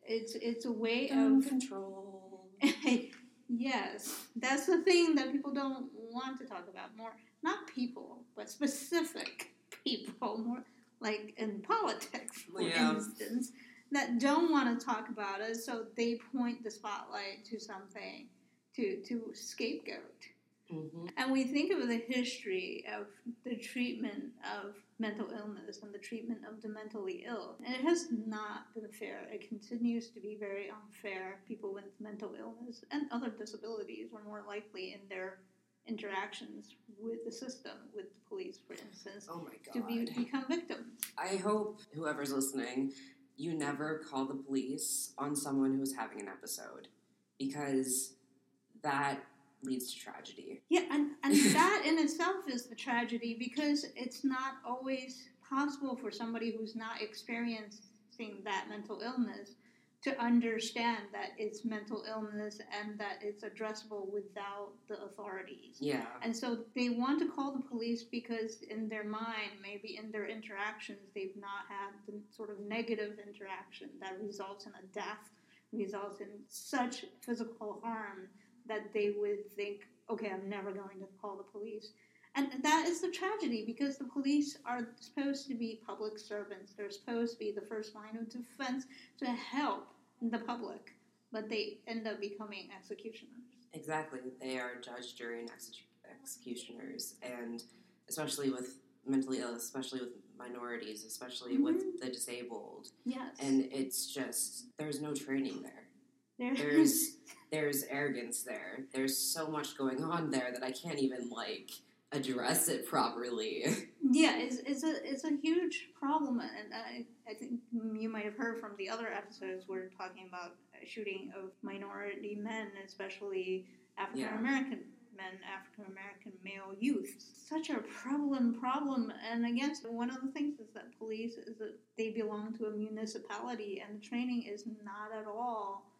it's a way of control. Yes, that's the thing that people don't want to talk about more. Not people, but specific people, more like in politics, for instance, that don't want to talk about it, so they point the spotlight to something, to scapegoat. Mm-hmm. And we think of the history of the treatment of mental illness and the treatment of the mentally ill, and it has not been fair. It continues to be very unfair. People with mental illness and other disabilities are more likely in their interactions with the system, with the police, for instance, to become victims. I hope whoever's listening, you never call the police on someone who's having an episode, because that leads to tragedy. Yeah, and that in itself is the tragedy, because it's not always possible for somebody who's not experiencing that mental illness to understand that it's mental illness and that it's addressable without the authorities. Yeah. And so they want to call the police because in their mind, maybe in their interactions, they've not had the sort of negative interaction that results in a death, results in such physical harm that they would think, okay, I'm never going to call the police. And that is the tragedy, because the police are supposed to be public servants. They're supposed to be the first line of defense to help the public, but they end up becoming executioners. Exactly. They are judge, jury, and executioners, and especially with mentally ill, especially with minorities, especially mm-hmm. with the disabled. Yes. And it's just, there's no training there. There's arrogance there. There's so much going on there that I can't even, address it properly. Yeah, it's a huge problem, and I think you might have heard from the other episodes we're talking about shooting of minority men, especially African-American men, African-American male youth. Such a problem, and again, one of the things is that police, is that they belong to a municipality, and the training is not at all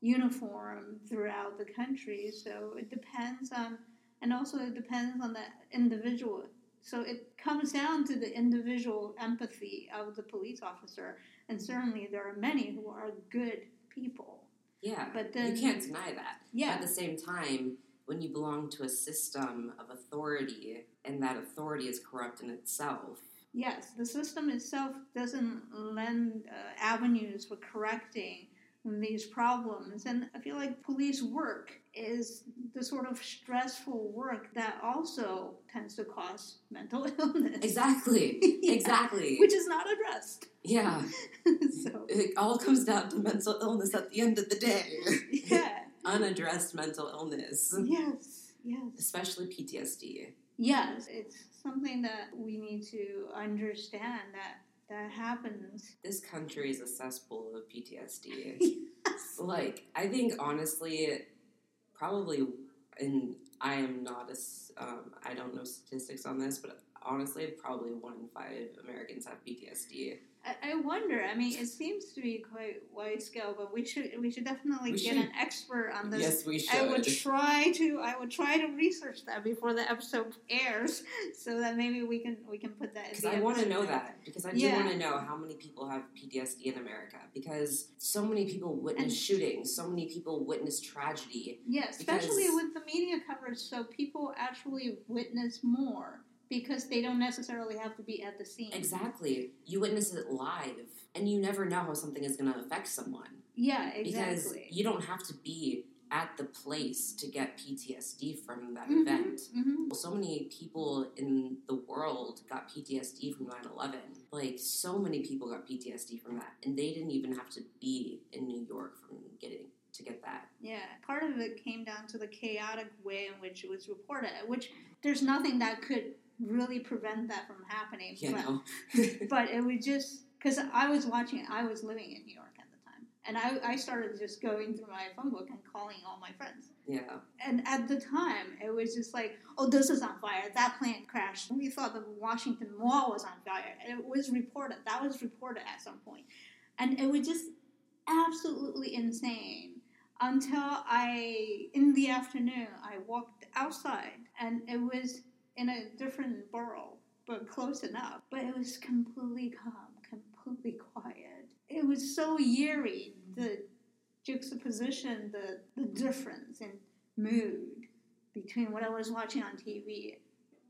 uniform throughout the country, so it depends on... And also it depends on the individual. So it comes down to the individual empathy of the police officer. And certainly there are many who are good people. Yeah, but then, you can't deny that. Yeah. At the same time, when you belong to a system of authority, and that authority is corrupt in itself. Yes, the system itself doesn't lend avenues for correcting these problems. And I feel like police work is the sort of stressful work that also tends to cause mental illness. Exactly. Yeah. Exactly. Which is not addressed. Yeah. So it all comes down to mental illness at the end of the day. Yeah. Unaddressed mental illness. Yes. Yes. Especially PTSD. Yes. It's something that we need to understand that happens. This country is a cesspool of PTSD. Yes. I think, honestly, probably, and I am not I don't know statistics on this, but honestly, probably 1 in 5 Americans have PTSD. I wonder. I mean, it seems to be quite wide scale, but we should definitely get an expert on this. Yes, we should. I would try to research that before the episode airs, so that maybe we can put that in. Because I want to know that, because I do want to know how many people have PTSD in America, because so many people witness shootings, so many people witness tragedy. Yeah, especially with the media coverage, so people actually witness more. Because they don't necessarily have to be at the scene. Exactly. You witness it live, and you never know how something is going to affect someone. Yeah, exactly. Because you don't have to be at the place to get PTSD from that mm-hmm, event. Mm-hmm. So many people in the world got PTSD from 9/11. So many people got PTSD from that, and they didn't even have to be in New York to get that. Yeah. Part of it came down to the chaotic way in which it was reported, which there's nothing that could really prevent that from happening. But it was just because I was living in New York at the time, and I started just going through my phone book and calling all my friends. Yeah. And at the time, it was just this is on fire, that plant crashed, we thought the Washington Mall was on fire. It was reported. That was reported at some point. And it was just absolutely insane. Until in the afternoon, I walked outside, and it was in a different borough, but close enough. But it was completely calm, completely quiet. It was so eerie, the juxtaposition, the difference in mood between what I was watching on TV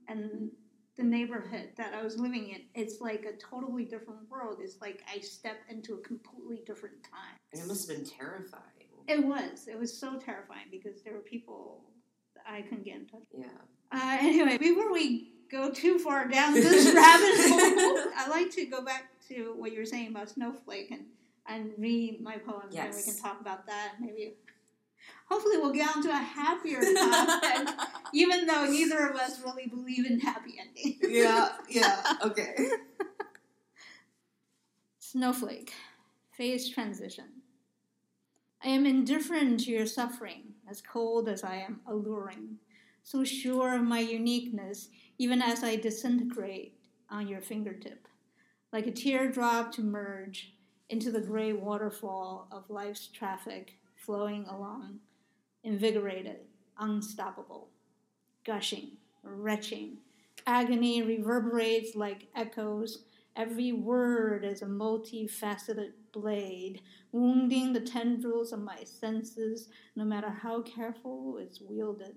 and the neighborhood that I was living in. It's like a totally different world. It's like I stepped into a completely different time. And it must have been terrifying. It was. It was so terrifying because there were people that I couldn't get in touch with. Yeah. Anyway, before we go too far down this rabbit hole, I like to go back to what you were saying about Snowflake and read my poems. Yes. And we can talk about that. Maybe, hopefully, we'll get on to a happier topic, even though neither of us really believe in happy endings. Yeah, okay. Snowflake, phase transition. I am indifferent to your suffering, as cold as I am alluring, so sure of my uniqueness, even as I disintegrate on your fingertip, like a teardrop to merge into the gray waterfall of life's traffic, flowing along, invigorated, unstoppable, gushing, retching. Agony reverberates like echoes. Every word is a multifaceted blade, wounding the tendrils of my senses, no matter how careful it's wielded.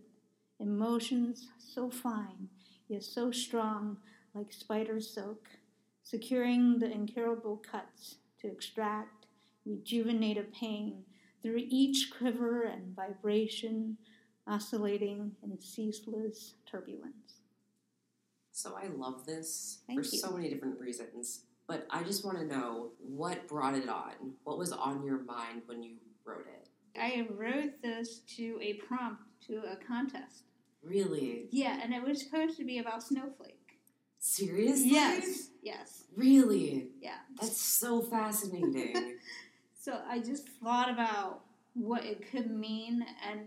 Emotions so fine, yet so strong, like spider silk, securing the incurable cuts to extract rejuvenated pain through each quiver and vibration, oscillating in ceaseless turbulence. So I love this for so many different reasons, but I just want to know what brought it on. What was on your mind when you wrote it? I wrote this to a prompt to a contest. Really? Yeah, and it was supposed to be about Snowflake. Seriously? Yes. Really? Yeah. That's so fascinating. So I just thought about what it could mean, and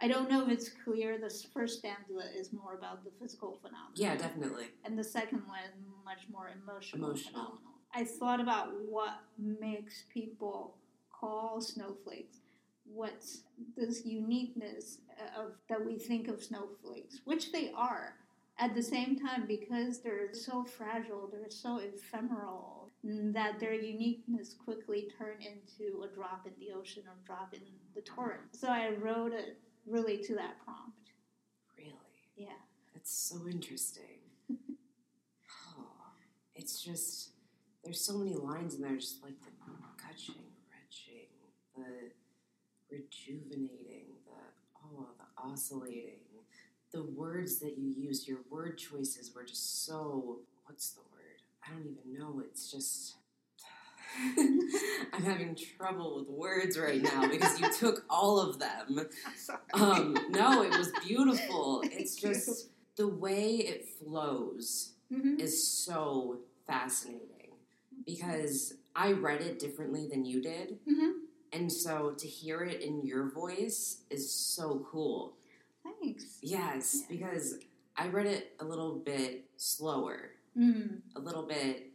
I don't know if it's clear. The first stanza is more about the physical phenomenon. Yeah, definitely. And the second one is much more emotional. Phenomenal. I thought about what makes people call snowflakes. What's this uniqueness of that we think of snowflakes, which they are. At the same time, because they're so fragile, they're so ephemeral, that their uniqueness quickly turned into a drop in the ocean or drop in the torrent. So I wrote it really to that prompt. Really? Yeah. That's so interesting. It's just, there's so many lines in there, just like the gushing, retching, the rejuvenating, the oscillating. The words that you used, your word choices were just so, what's the word? I don't even know. It's just, I'm having trouble with words right now because you took all of them. I'm sorry. No, it was beautiful. It's just, the way it flows is so fascinating because I read it differently than you did. Mm-hmm. And so to hear it in your voice is so cool. Thanks. Yes, because I read it a little bit slower, a little bit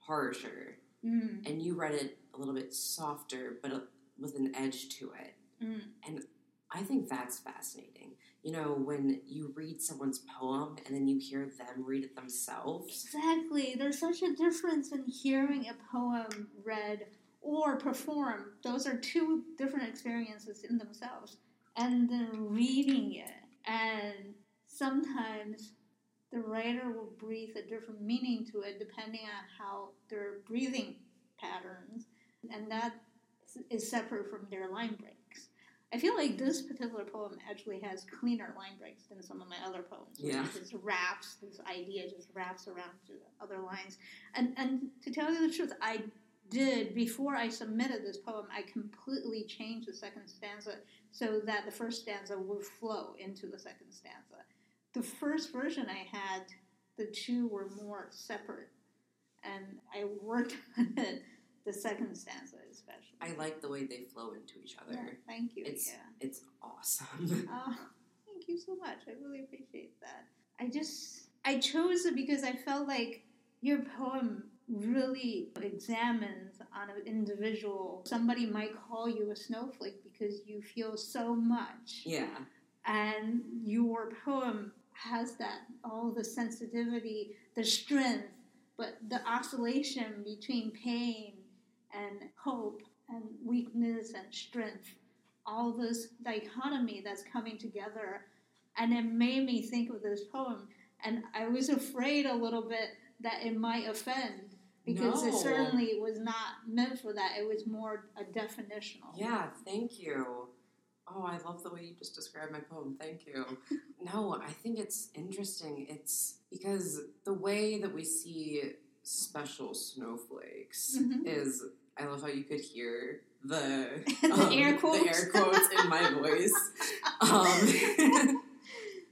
harsher, and you read it a little bit softer, but with an edge to it. And I think that's fascinating. You know, when you read someone's poem and then you hear them read it themselves. Exactly. There's such a difference in hearing a poem read or performed. Those are two different experiences in themselves. And then reading it, and sometimes the writer will breathe a different meaning to it depending on how their breathing patterns, and that is separate from their line breaks. I feel like this particular poem actually has cleaner line breaks than some of my other poems. Yeah. It just wraps, this idea just wraps around to the other lines. And to tell you the truth, I did, before I submitted this poem, I completely changed the second stanza so that the first stanza would flow into the second stanza. The first version I had, the two were more separate, and I worked on it, the second stanza especially. I like the way they flow into each other. Yeah, thank you. It's awesome. Thank you so much. I really appreciate that. I chose it because I felt like your poem really examines on an individual. Somebody might call you a snowflake because you feel so much. Yeah. And your poem has that, all the sensitivity the strength, but the oscillation between pain and hope and weakness and strength, all this dichotomy that's coming together. And it made me think of this poem. And I was afraid a little bit that it might offend, because it certainly was not meant for that. It was more a definitional. Yeah, thank you. Oh, I love the way you just described my poem. Thank you. No, I think it's interesting. It's because the way that we see special snowflakes is, I love how you could hear the air quotes in my voice.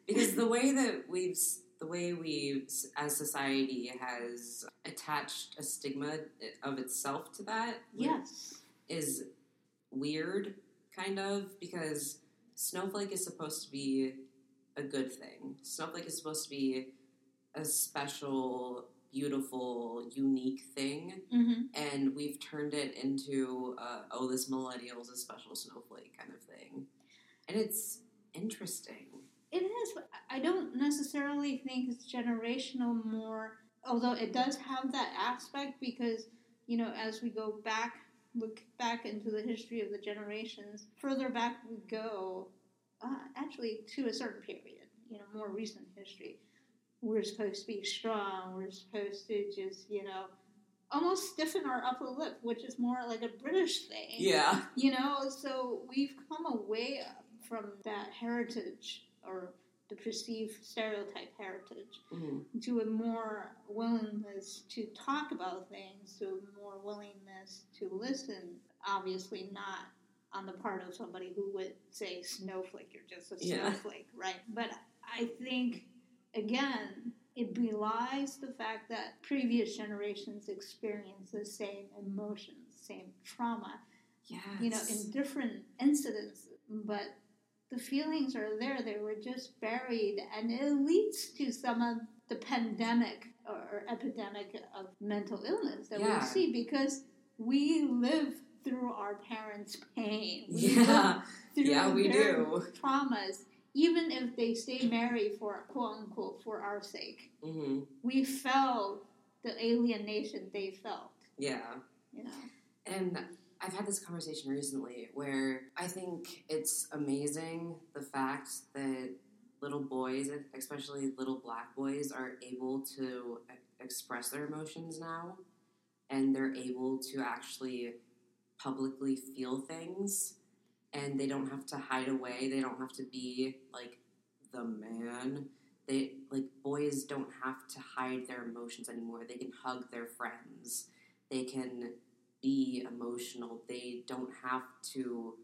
Because the way that we as society has attached a stigma of itself to that is weird, kind of, because snowflake is supposed to be a good thing. Snowflake is supposed to be a special, beautiful, unique thing, and we've turned it into, this millennial's a special snowflake kind of thing. And it's interesting. It is. But I don't necessarily think it's generational more, although it does have that aspect, because, you know, as we go back, look back into the history of the generations, further back we go, actually to a certain period, you know, more recent history, we're supposed to be strong, we're supposed to just, you know, almost stiffen our upper lip, which is more like a British thing. Yeah. You know, so we've come away from that heritage, or the perceived stereotype heritage, to a more willingness to talk about things, to a more willingness to listen, obviously not on the part of somebody who would say, snowflake, you're just a snowflake, right? But I think, again, it belies the fact that previous generations experienced the same emotions, same trauma, you know, in different incidents, but the feelings are there. They were just buried, and it leads to some of the pandemic or epidemic of mental illness that we see, because we live through our parents' pain. We live through their traumas, even if they stay married for, quote unquote, for our sake. We felt the alienation they felt. Yeah. You know? And I've had this conversation recently where I think it's amazing the fact that little boys, especially little Black boys, are able to express their emotions now, and they're able to actually publicly feel things, and they don't have to hide away. They don't have to be, like, the man. They, like, boys don't have to hide their emotions anymore. They can hug their friends. They can be emotional. They don't have to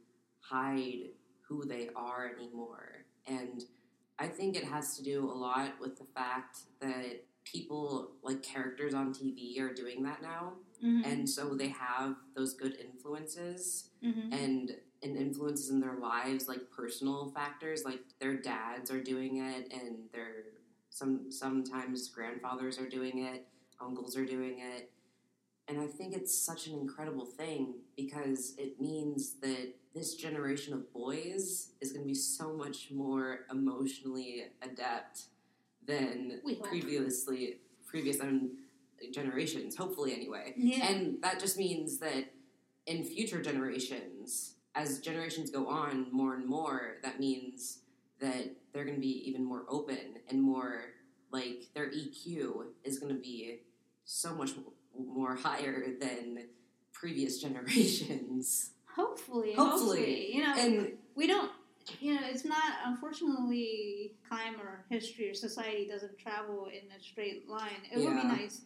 hide who they are anymore. And I think it has to do a lot with the fact that people, like characters on TV, are doing that now. And so they have those good influences and influences in their lives, like personal factors, like their dads are doing it, and their sometimes grandfathers are doing it, uncles are doing it. And I think it's such an incredible thing, because it means that this generation of boys is going to be so much more emotionally adept than previous generations, hopefully anyway. Yeah. And that just means that in future generations, as generations go on more and more, that means that they're going to be even more open and more, like, their EQ is going to be so much more higher than previous generations. Hopefully. You know, and we don't, you know, it's not, unfortunately, time or history or society doesn't travel in a straight line. It would be nice,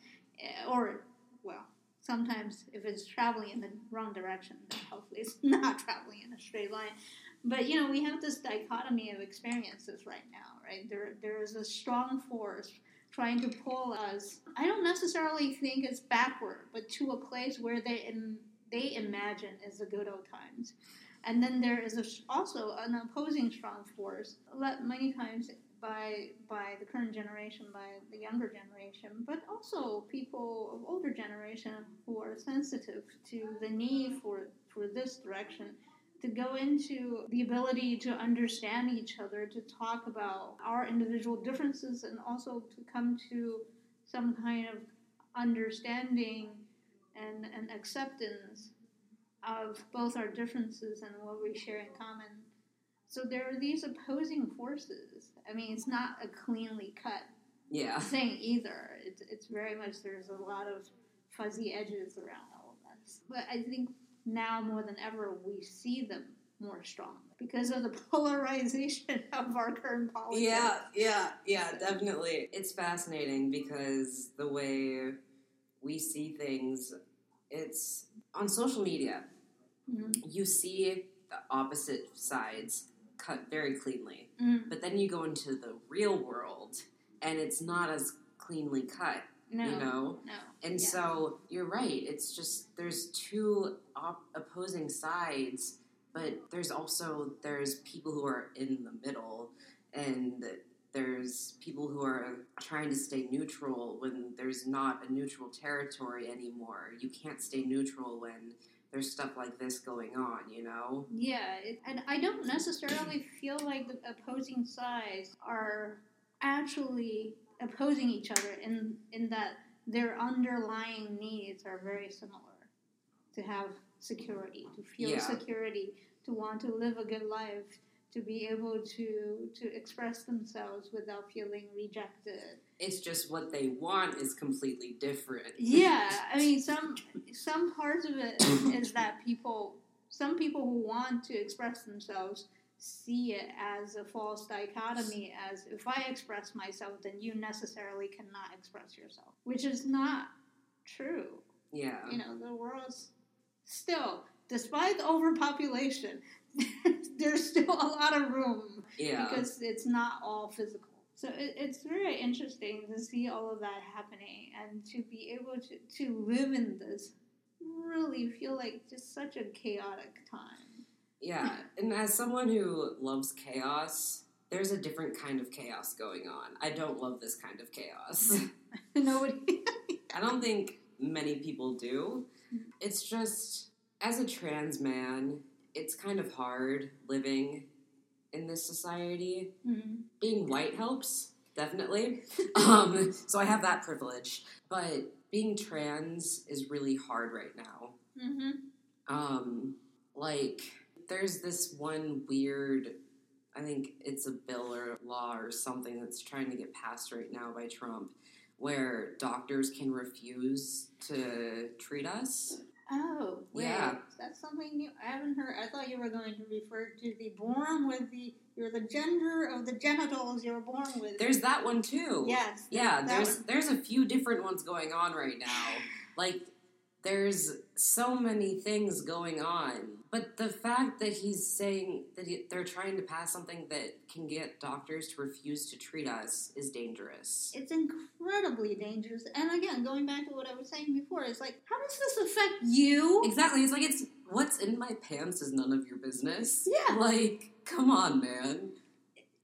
or, well, sometimes if it's traveling in the wrong direction, then hopefully it's not traveling in a straight line. But, you know, we have this dichotomy of experiences right now, right? There is a strong force trying to pull us, I don't necessarily think it's backward, but to a place where they imagine is the good old times. And then there is also an opposing strong force, many times by the current generation, by the younger generation, but also people of older generation who are sensitive to the need for this direction, to go into the ability to understand each other, to talk about our individual differences, and also to come to some kind of understanding and acceptance of both our differences and what we share in common. So there are these opposing forces. I mean, it's not a cleanly cut thing either. It's very much, there's a lot of fuzzy edges around all of this. But I think now more than ever, we see them more strongly because of the polarization of our current politics. Yeah, definitely. It's fascinating because the way we see things, it's on social media. Mm-hmm. You see the opposite sides cut very cleanly, but then you go into the real world and it's not as cleanly cut. No. So you're right. It's just there's two opposing sides, but there's people who are in the middle, and there's people who are trying to stay neutral when there's not a neutral territory anymore. You can't stay neutral when there's stuff like this going on, you know? Yeah, and I don't necessarily feel like the opposing sides are actually opposing each other in that their underlying needs are very similar. To have security, to feel security, to want to live a good life, to be able to express themselves without feeling rejected. It's just what they want is completely different. Yeah, I mean, some parts of it is that some people who want to express themselves see it as a false dichotomy, as if I express myself, then you necessarily cannot express yourself, which is not true. Yeah. You know, the world's still, despite the overpopulation, there's still a lot of room because it's not all physical. So it's very interesting to see all of that happening and to be able to live in this really feel like just such a chaotic time. Yeah, and as someone who loves chaos, there's a different kind of chaos going on. I don't love this kind of chaos. Nobody. I don't think many people do. It's just, as a trans man, it's kind of hard living in this society. Mm-hmm. Being white helps, definitely. So I have that privilege. But being trans is really hard right now. Mm-hmm. There's this one weird, I think it's a bill or a law or something that's trying to get passed right now by Trump, where doctors can refuse to treat us. Oh, wait. Yeah. That's something new. I haven't heard. I thought you were going to refer to you're the gender of the genitals you were born with. There's that one too. Yes. Yeah, there's a few different ones going on right now. There's so many things going on. But the fact that he's saying that they're trying to pass something that can get doctors to refuse to treat us is dangerous. It's incredibly dangerous. And again, going back to what I was saying before, it's like, how does this affect you? Exactly. It's like, it's what's in my pants is none of your business. Yeah. Like, come on, man.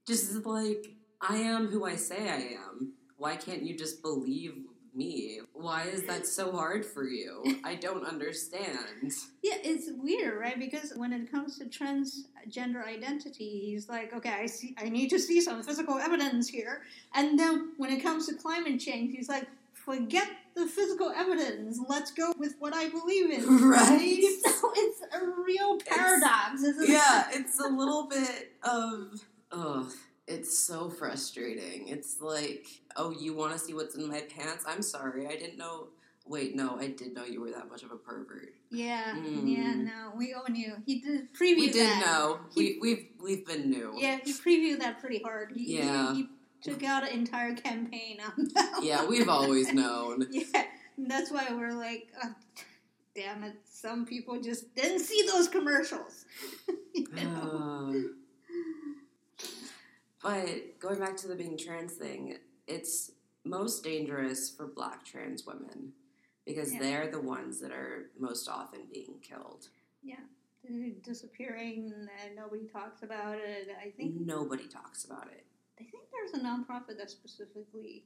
Just like, I am who I say I am. Why can't you just believe me? Why is that so hard for you? I don't understand. Yeah, it's weird, right? Because when it comes to transgender identity, he's like, okay, I need to see some physical evidence here. And then when it comes to climate change, he's like, forget the physical evidence. Let's go with what I believe in. Right? So it's a real paradox, isn't it? Yeah, it's a little bit of... ugh. It's so frustrating. It's like, oh, you want to see what's in my pants? I'm sorry, I didn't know. Wait, no, I did know you were that much of a pervert. Yeah, no, we all knew. He did preview that. We did know. We've been new. Yeah, he previewed that pretty hard. He took out an entire campaign on that. Yeah, we've always known. Yeah, and that's why we're like, oh, damn it, some people just didn't see those commercials. You know? But going back to the being trans thing, it's most dangerous for Black trans women because they're the ones that are most often being killed. Yeah, they're disappearing and nobody talks about it. I think nobody talks about it. I think there's a nonprofit that specifically,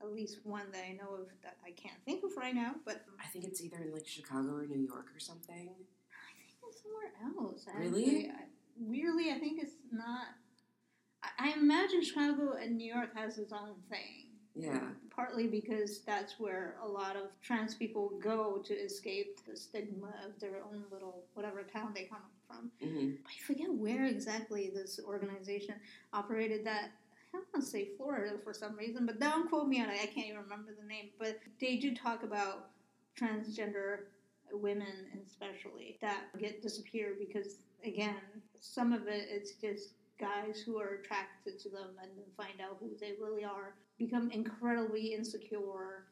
at least one that I know of that I can't think of right now. But I think it's either in Chicago or New York or something. I think it's somewhere else. Really? Weirdly, I think it's not. I imagine Chicago and New York has its own thing. Yeah. Partly because that's where a lot of trans people go to escape the stigma of their own little, whatever town they come from. Mm-hmm. I forget where exactly this organization operated that. I don't want to say Florida for some reason, but don't quote me on it. I can't even remember the name. But they do talk about transgender women especially that get disappear because, again, some of it is just guys who are attracted to them and then find out who they really are, become incredibly insecure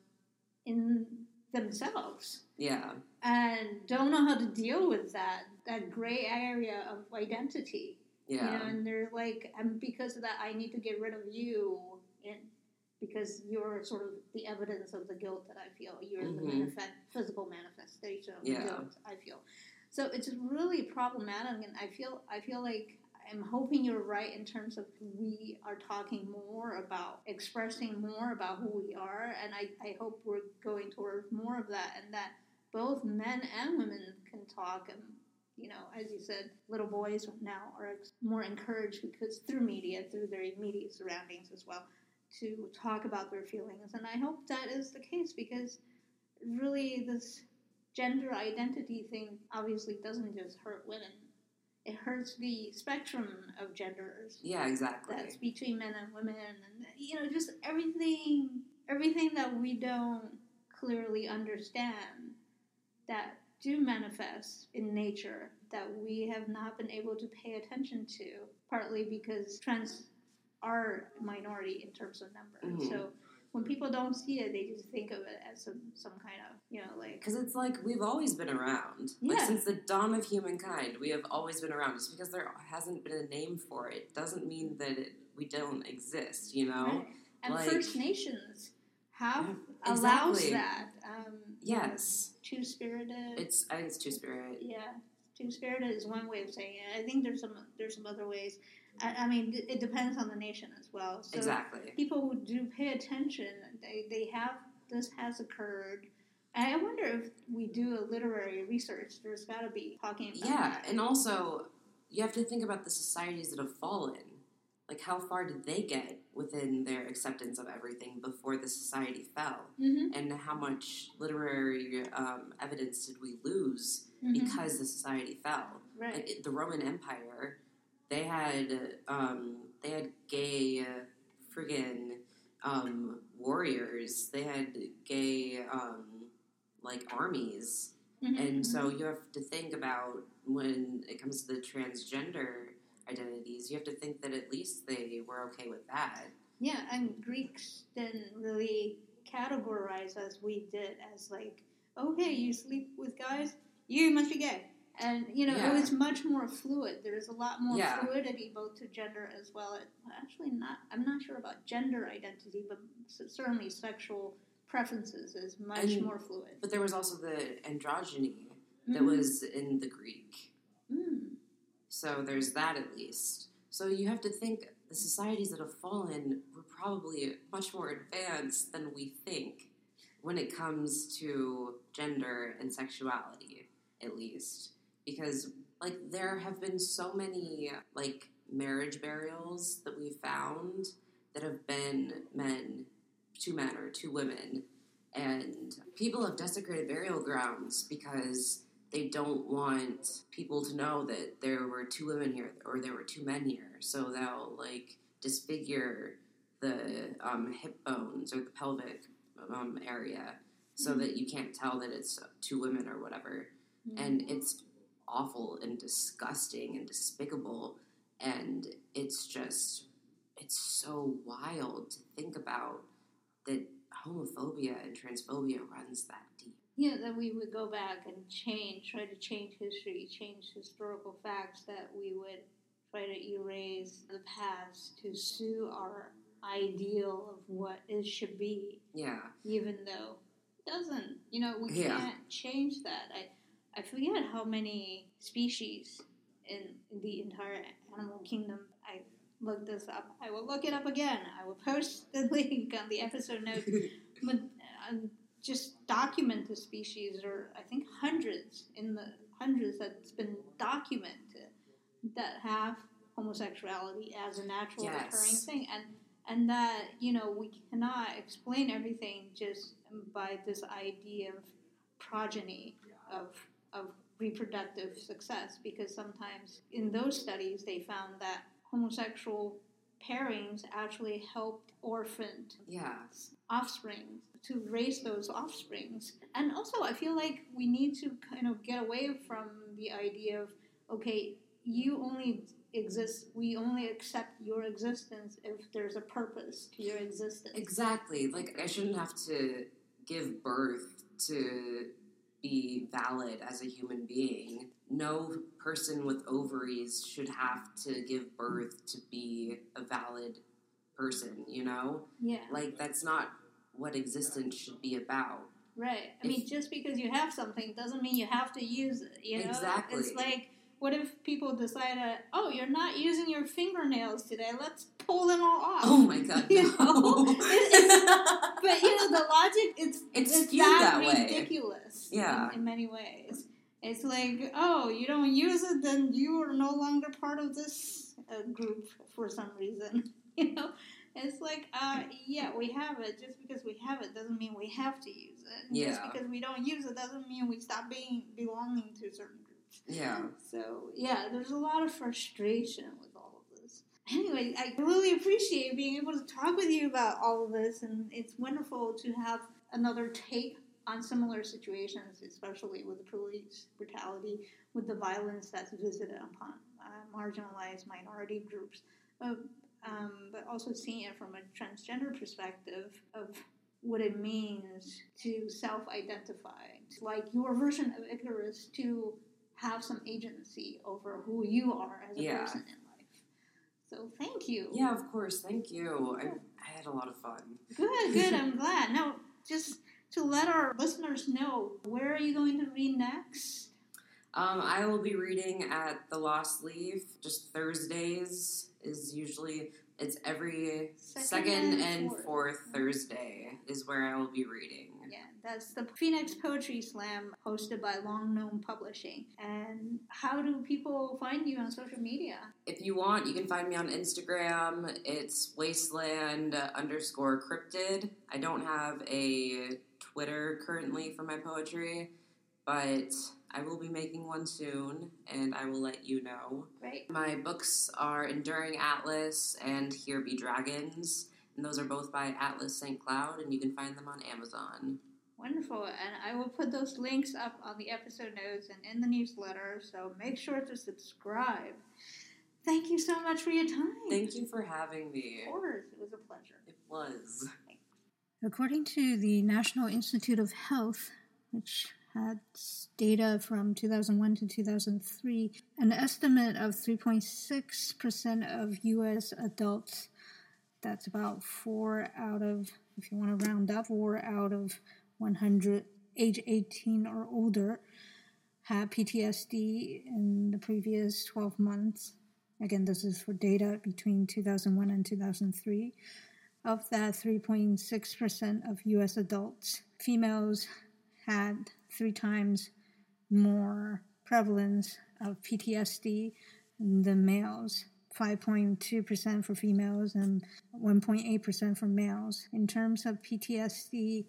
in themselves. Yeah. And don't know how to deal with that gray area of identity. Yeah. And they're like, and because of that, I need to get rid of you because you're sort of the evidence of the guilt that I feel. You're mm-hmm. the physical manifestation of the guilt I feel. So it's really problematic, and I feel like I'm hoping you're right in terms of we are talking more about expressing more about who we are, and I hope we're going towards more of that, and that both men and women can talk. And, you know, as you said, little boys now are more encouraged because through media, through their immediate surroundings as well, to talk about their feelings. And I hope that is the case, because really this gender identity thing obviously doesn't just hurt women. It hurts the spectrum of genders. Yeah, exactly. That's between men and women, and, you know, just everything that we don't clearly understand that do manifest in nature that we have not been able to pay attention to, partly because trans are a minority in terms of number. Mm-hmm. So when people don't see it, they just think of it as some kind of, you know, like... Because it's like we've always been around. Yeah. Like, since the dawn of humankind, we have always been around. Just because there hasn't been a name for it doesn't mean that we don't exist, you know? Right. And like, First Nations allows that. Yes. Two-spirited. I think it's two-spirited. Yeah. Two-spirited is one way of saying it. I think there's some other ways. I mean, it depends on the nation as well. So exactly. People who do pay attention, this has occurred. And I wonder if we do a literary research, there's got to be talking about that. Yeah, and also, you have to think about the societies that have fallen. Like, how far did they get within their acceptance of everything before the society fell? Mm-hmm. And how much literary evidence did we lose mm-hmm. because the society fell? Right. Like, the Roman Empire... They had gay warriors. They had gay armies, mm-hmm, and mm-hmm. so you have to think about when it comes to the transgender identities. You have to think that at least they were okay with that. Yeah, and Greeks didn't really categorize as we did as like, okay, you sleep with guys, you must be gay. And, you know, it was much more fluid. There was a lot more fluidity, both to gender as well. Actually, I'm not sure about gender identity, but certainly sexual preferences is much more fluid. But there was also the androgyny that was in the Greek. Mm. So there's that at least. So you have to think the societies that have fallen were probably much more advanced than we think when it comes to gender and sexuality, at least. Because, like, there have been so many, like, marriage burials that we found that have been two men or two women. And people have desecrated burial grounds because they don't want people to know that there were two women here or there were two men here. So they'll, like, disfigure the hip bones or the pelvic area so that you can't tell that it's two women or whatever. Mm-hmm. And it's awful and disgusting and despicable, and it's so wild to think about that homophobia and transphobia runs that deep. Yeah, that we would go back and try to change history, change historical facts, that we would try to erase the past to suit our ideal of what it should be. Yeah. Even though it doesn't. You know, we can't change that. I forget how many species in the entire animal kingdom. I looked this up. I will look it up again. I will post the link on the episode notes. But just document the species, or I think hundreds that's been documented that have homosexuality as a natural recurring thing. And and that, you know, we cannot explain everything just by this idea of progeny, of reproductive success, because sometimes in those studies they found that homosexual pairings actually helped orphaned offspring to raise those offsprings. And also I feel like we need to kind of get away from the idea of, okay, you only exist, we only accept your existence if there's a purpose to your existence. Exactly. Like, I shouldn't have to give birth to be valid as a human being. No person with ovaries should have to give birth to be a valid person, you know? Yeah. Like, that's not what existence should be about. Right. I mean, just because you have something doesn't mean you have to use it, you know? Exactly. It's like, what if people decide, oh, you're not using your fingernails today, let's pull them all off. Oh my God, no. You know? But, you know, the logic, it's that ridiculous in many ways. It's like, oh, you don't use it, then you are no longer part of this group for some reason, you know? It's like, we have it. Just because we have it doesn't mean we have to use it. Yeah. Just because we don't use it doesn't mean we stop belonging to certain groups. Yeah. So, there's a lot of frustration with all of this. Anyway, I really appreciate being able to talk with you about all of this, and it's wonderful to have another take on similar situations, especially with the police brutality, with the violence that's visited upon marginalized minority groups, but also seeing it from a transgender perspective of what it means to self-identify, like your version of Icarus, to have some agency over who you are as a person in life. So thank you. Yeah, of course. Thank you. I had a lot of fun. Good. I'm glad. Now, just to let our listeners know, where are you going to read next? I will be reading at The Lost Leaf. Just Thursdays is usually, it's every second and fourth Thursday is where I will be reading. Yeah, that's the Phoenix Poetry Slam hosted by Long Gnome Publishing. And how do people find you on social media? If you want, you can find me on Instagram. It's wasteland_cryptid. I don't have a Twitter currently for my poetry, but I will be making one soon, and I will let you know. Right. My books are Enduring Atlas and Here Be Dragons. And those are both by Atlas Saint Cloud, and you can find them on Amazon. Wonderful. And I will put those links up on the episode notes and in the newsletter, so make sure to subscribe. Thank you so much for your time. Thank you for having me. Of course. It was a pleasure. It was. Thanks. According to the National Institute of Health, which had data from 2001 to 2003, an estimate of 3.6% of U.S. adults, that's about 4 out of 100 age 18 or older, had PTSD in the previous 12 months. Again, this is for data between 2001 and 2003. Of that, 3.6% of U.S. adults, females had 3 times more prevalence of PTSD than males. 5.2% for females and 1.8% for males. In terms of PTSD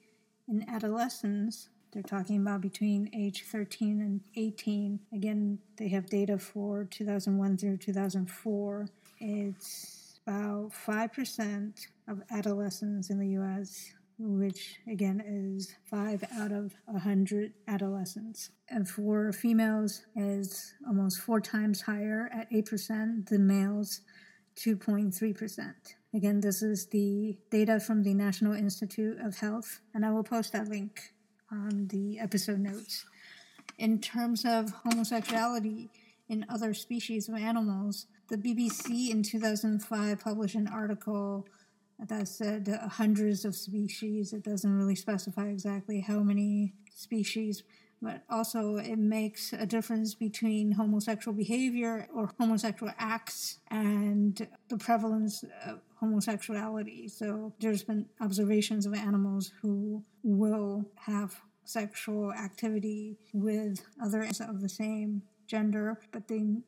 in adolescents, they're talking about between age 13 and 18. Again, they have data for 2001 through 2004. It's about 5% of adolescents in the U.S., which, again, is 5 out of 100 adolescents. And for females, is almost 4 times higher at 8% than males, 2.3%. Again, this is the data from the National Institute of Health, and I will post that link on the episode notes. In terms of homosexuality in other species of animals, the BBC in 2005 published an article that said hundreds of species. It doesn't really specify exactly how many species, but also it makes a difference between homosexual behavior or homosexual acts and the prevalence of homosexuality. So there's been observations of animals who will have sexual activity with others of the same gender, but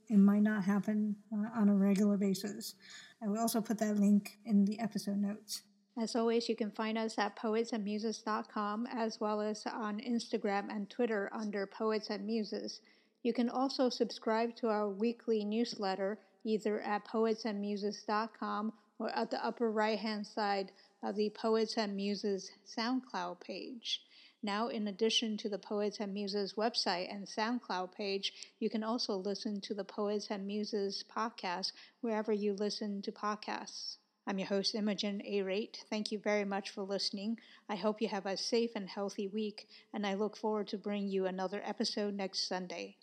it might not happen on a regular basis. I will also put that link in the episode notes. As always, you can find us at poetsandmuses.com as well as on Instagram and Twitter under Poets and Muses. You can also subscribe to our weekly newsletter either at poetsandmuses.com or at the upper right-hand side of the Poets and Muses SoundCloud page. Now, in addition to the Poets and Muses website and SoundCloud page, you can also listen to the Poets and Muses podcast wherever you listen to podcasts. I'm your host, Imogen Arate. Thank you very much for listening. I hope you have a safe and healthy week, and I look forward to bringing you another episode next Sunday.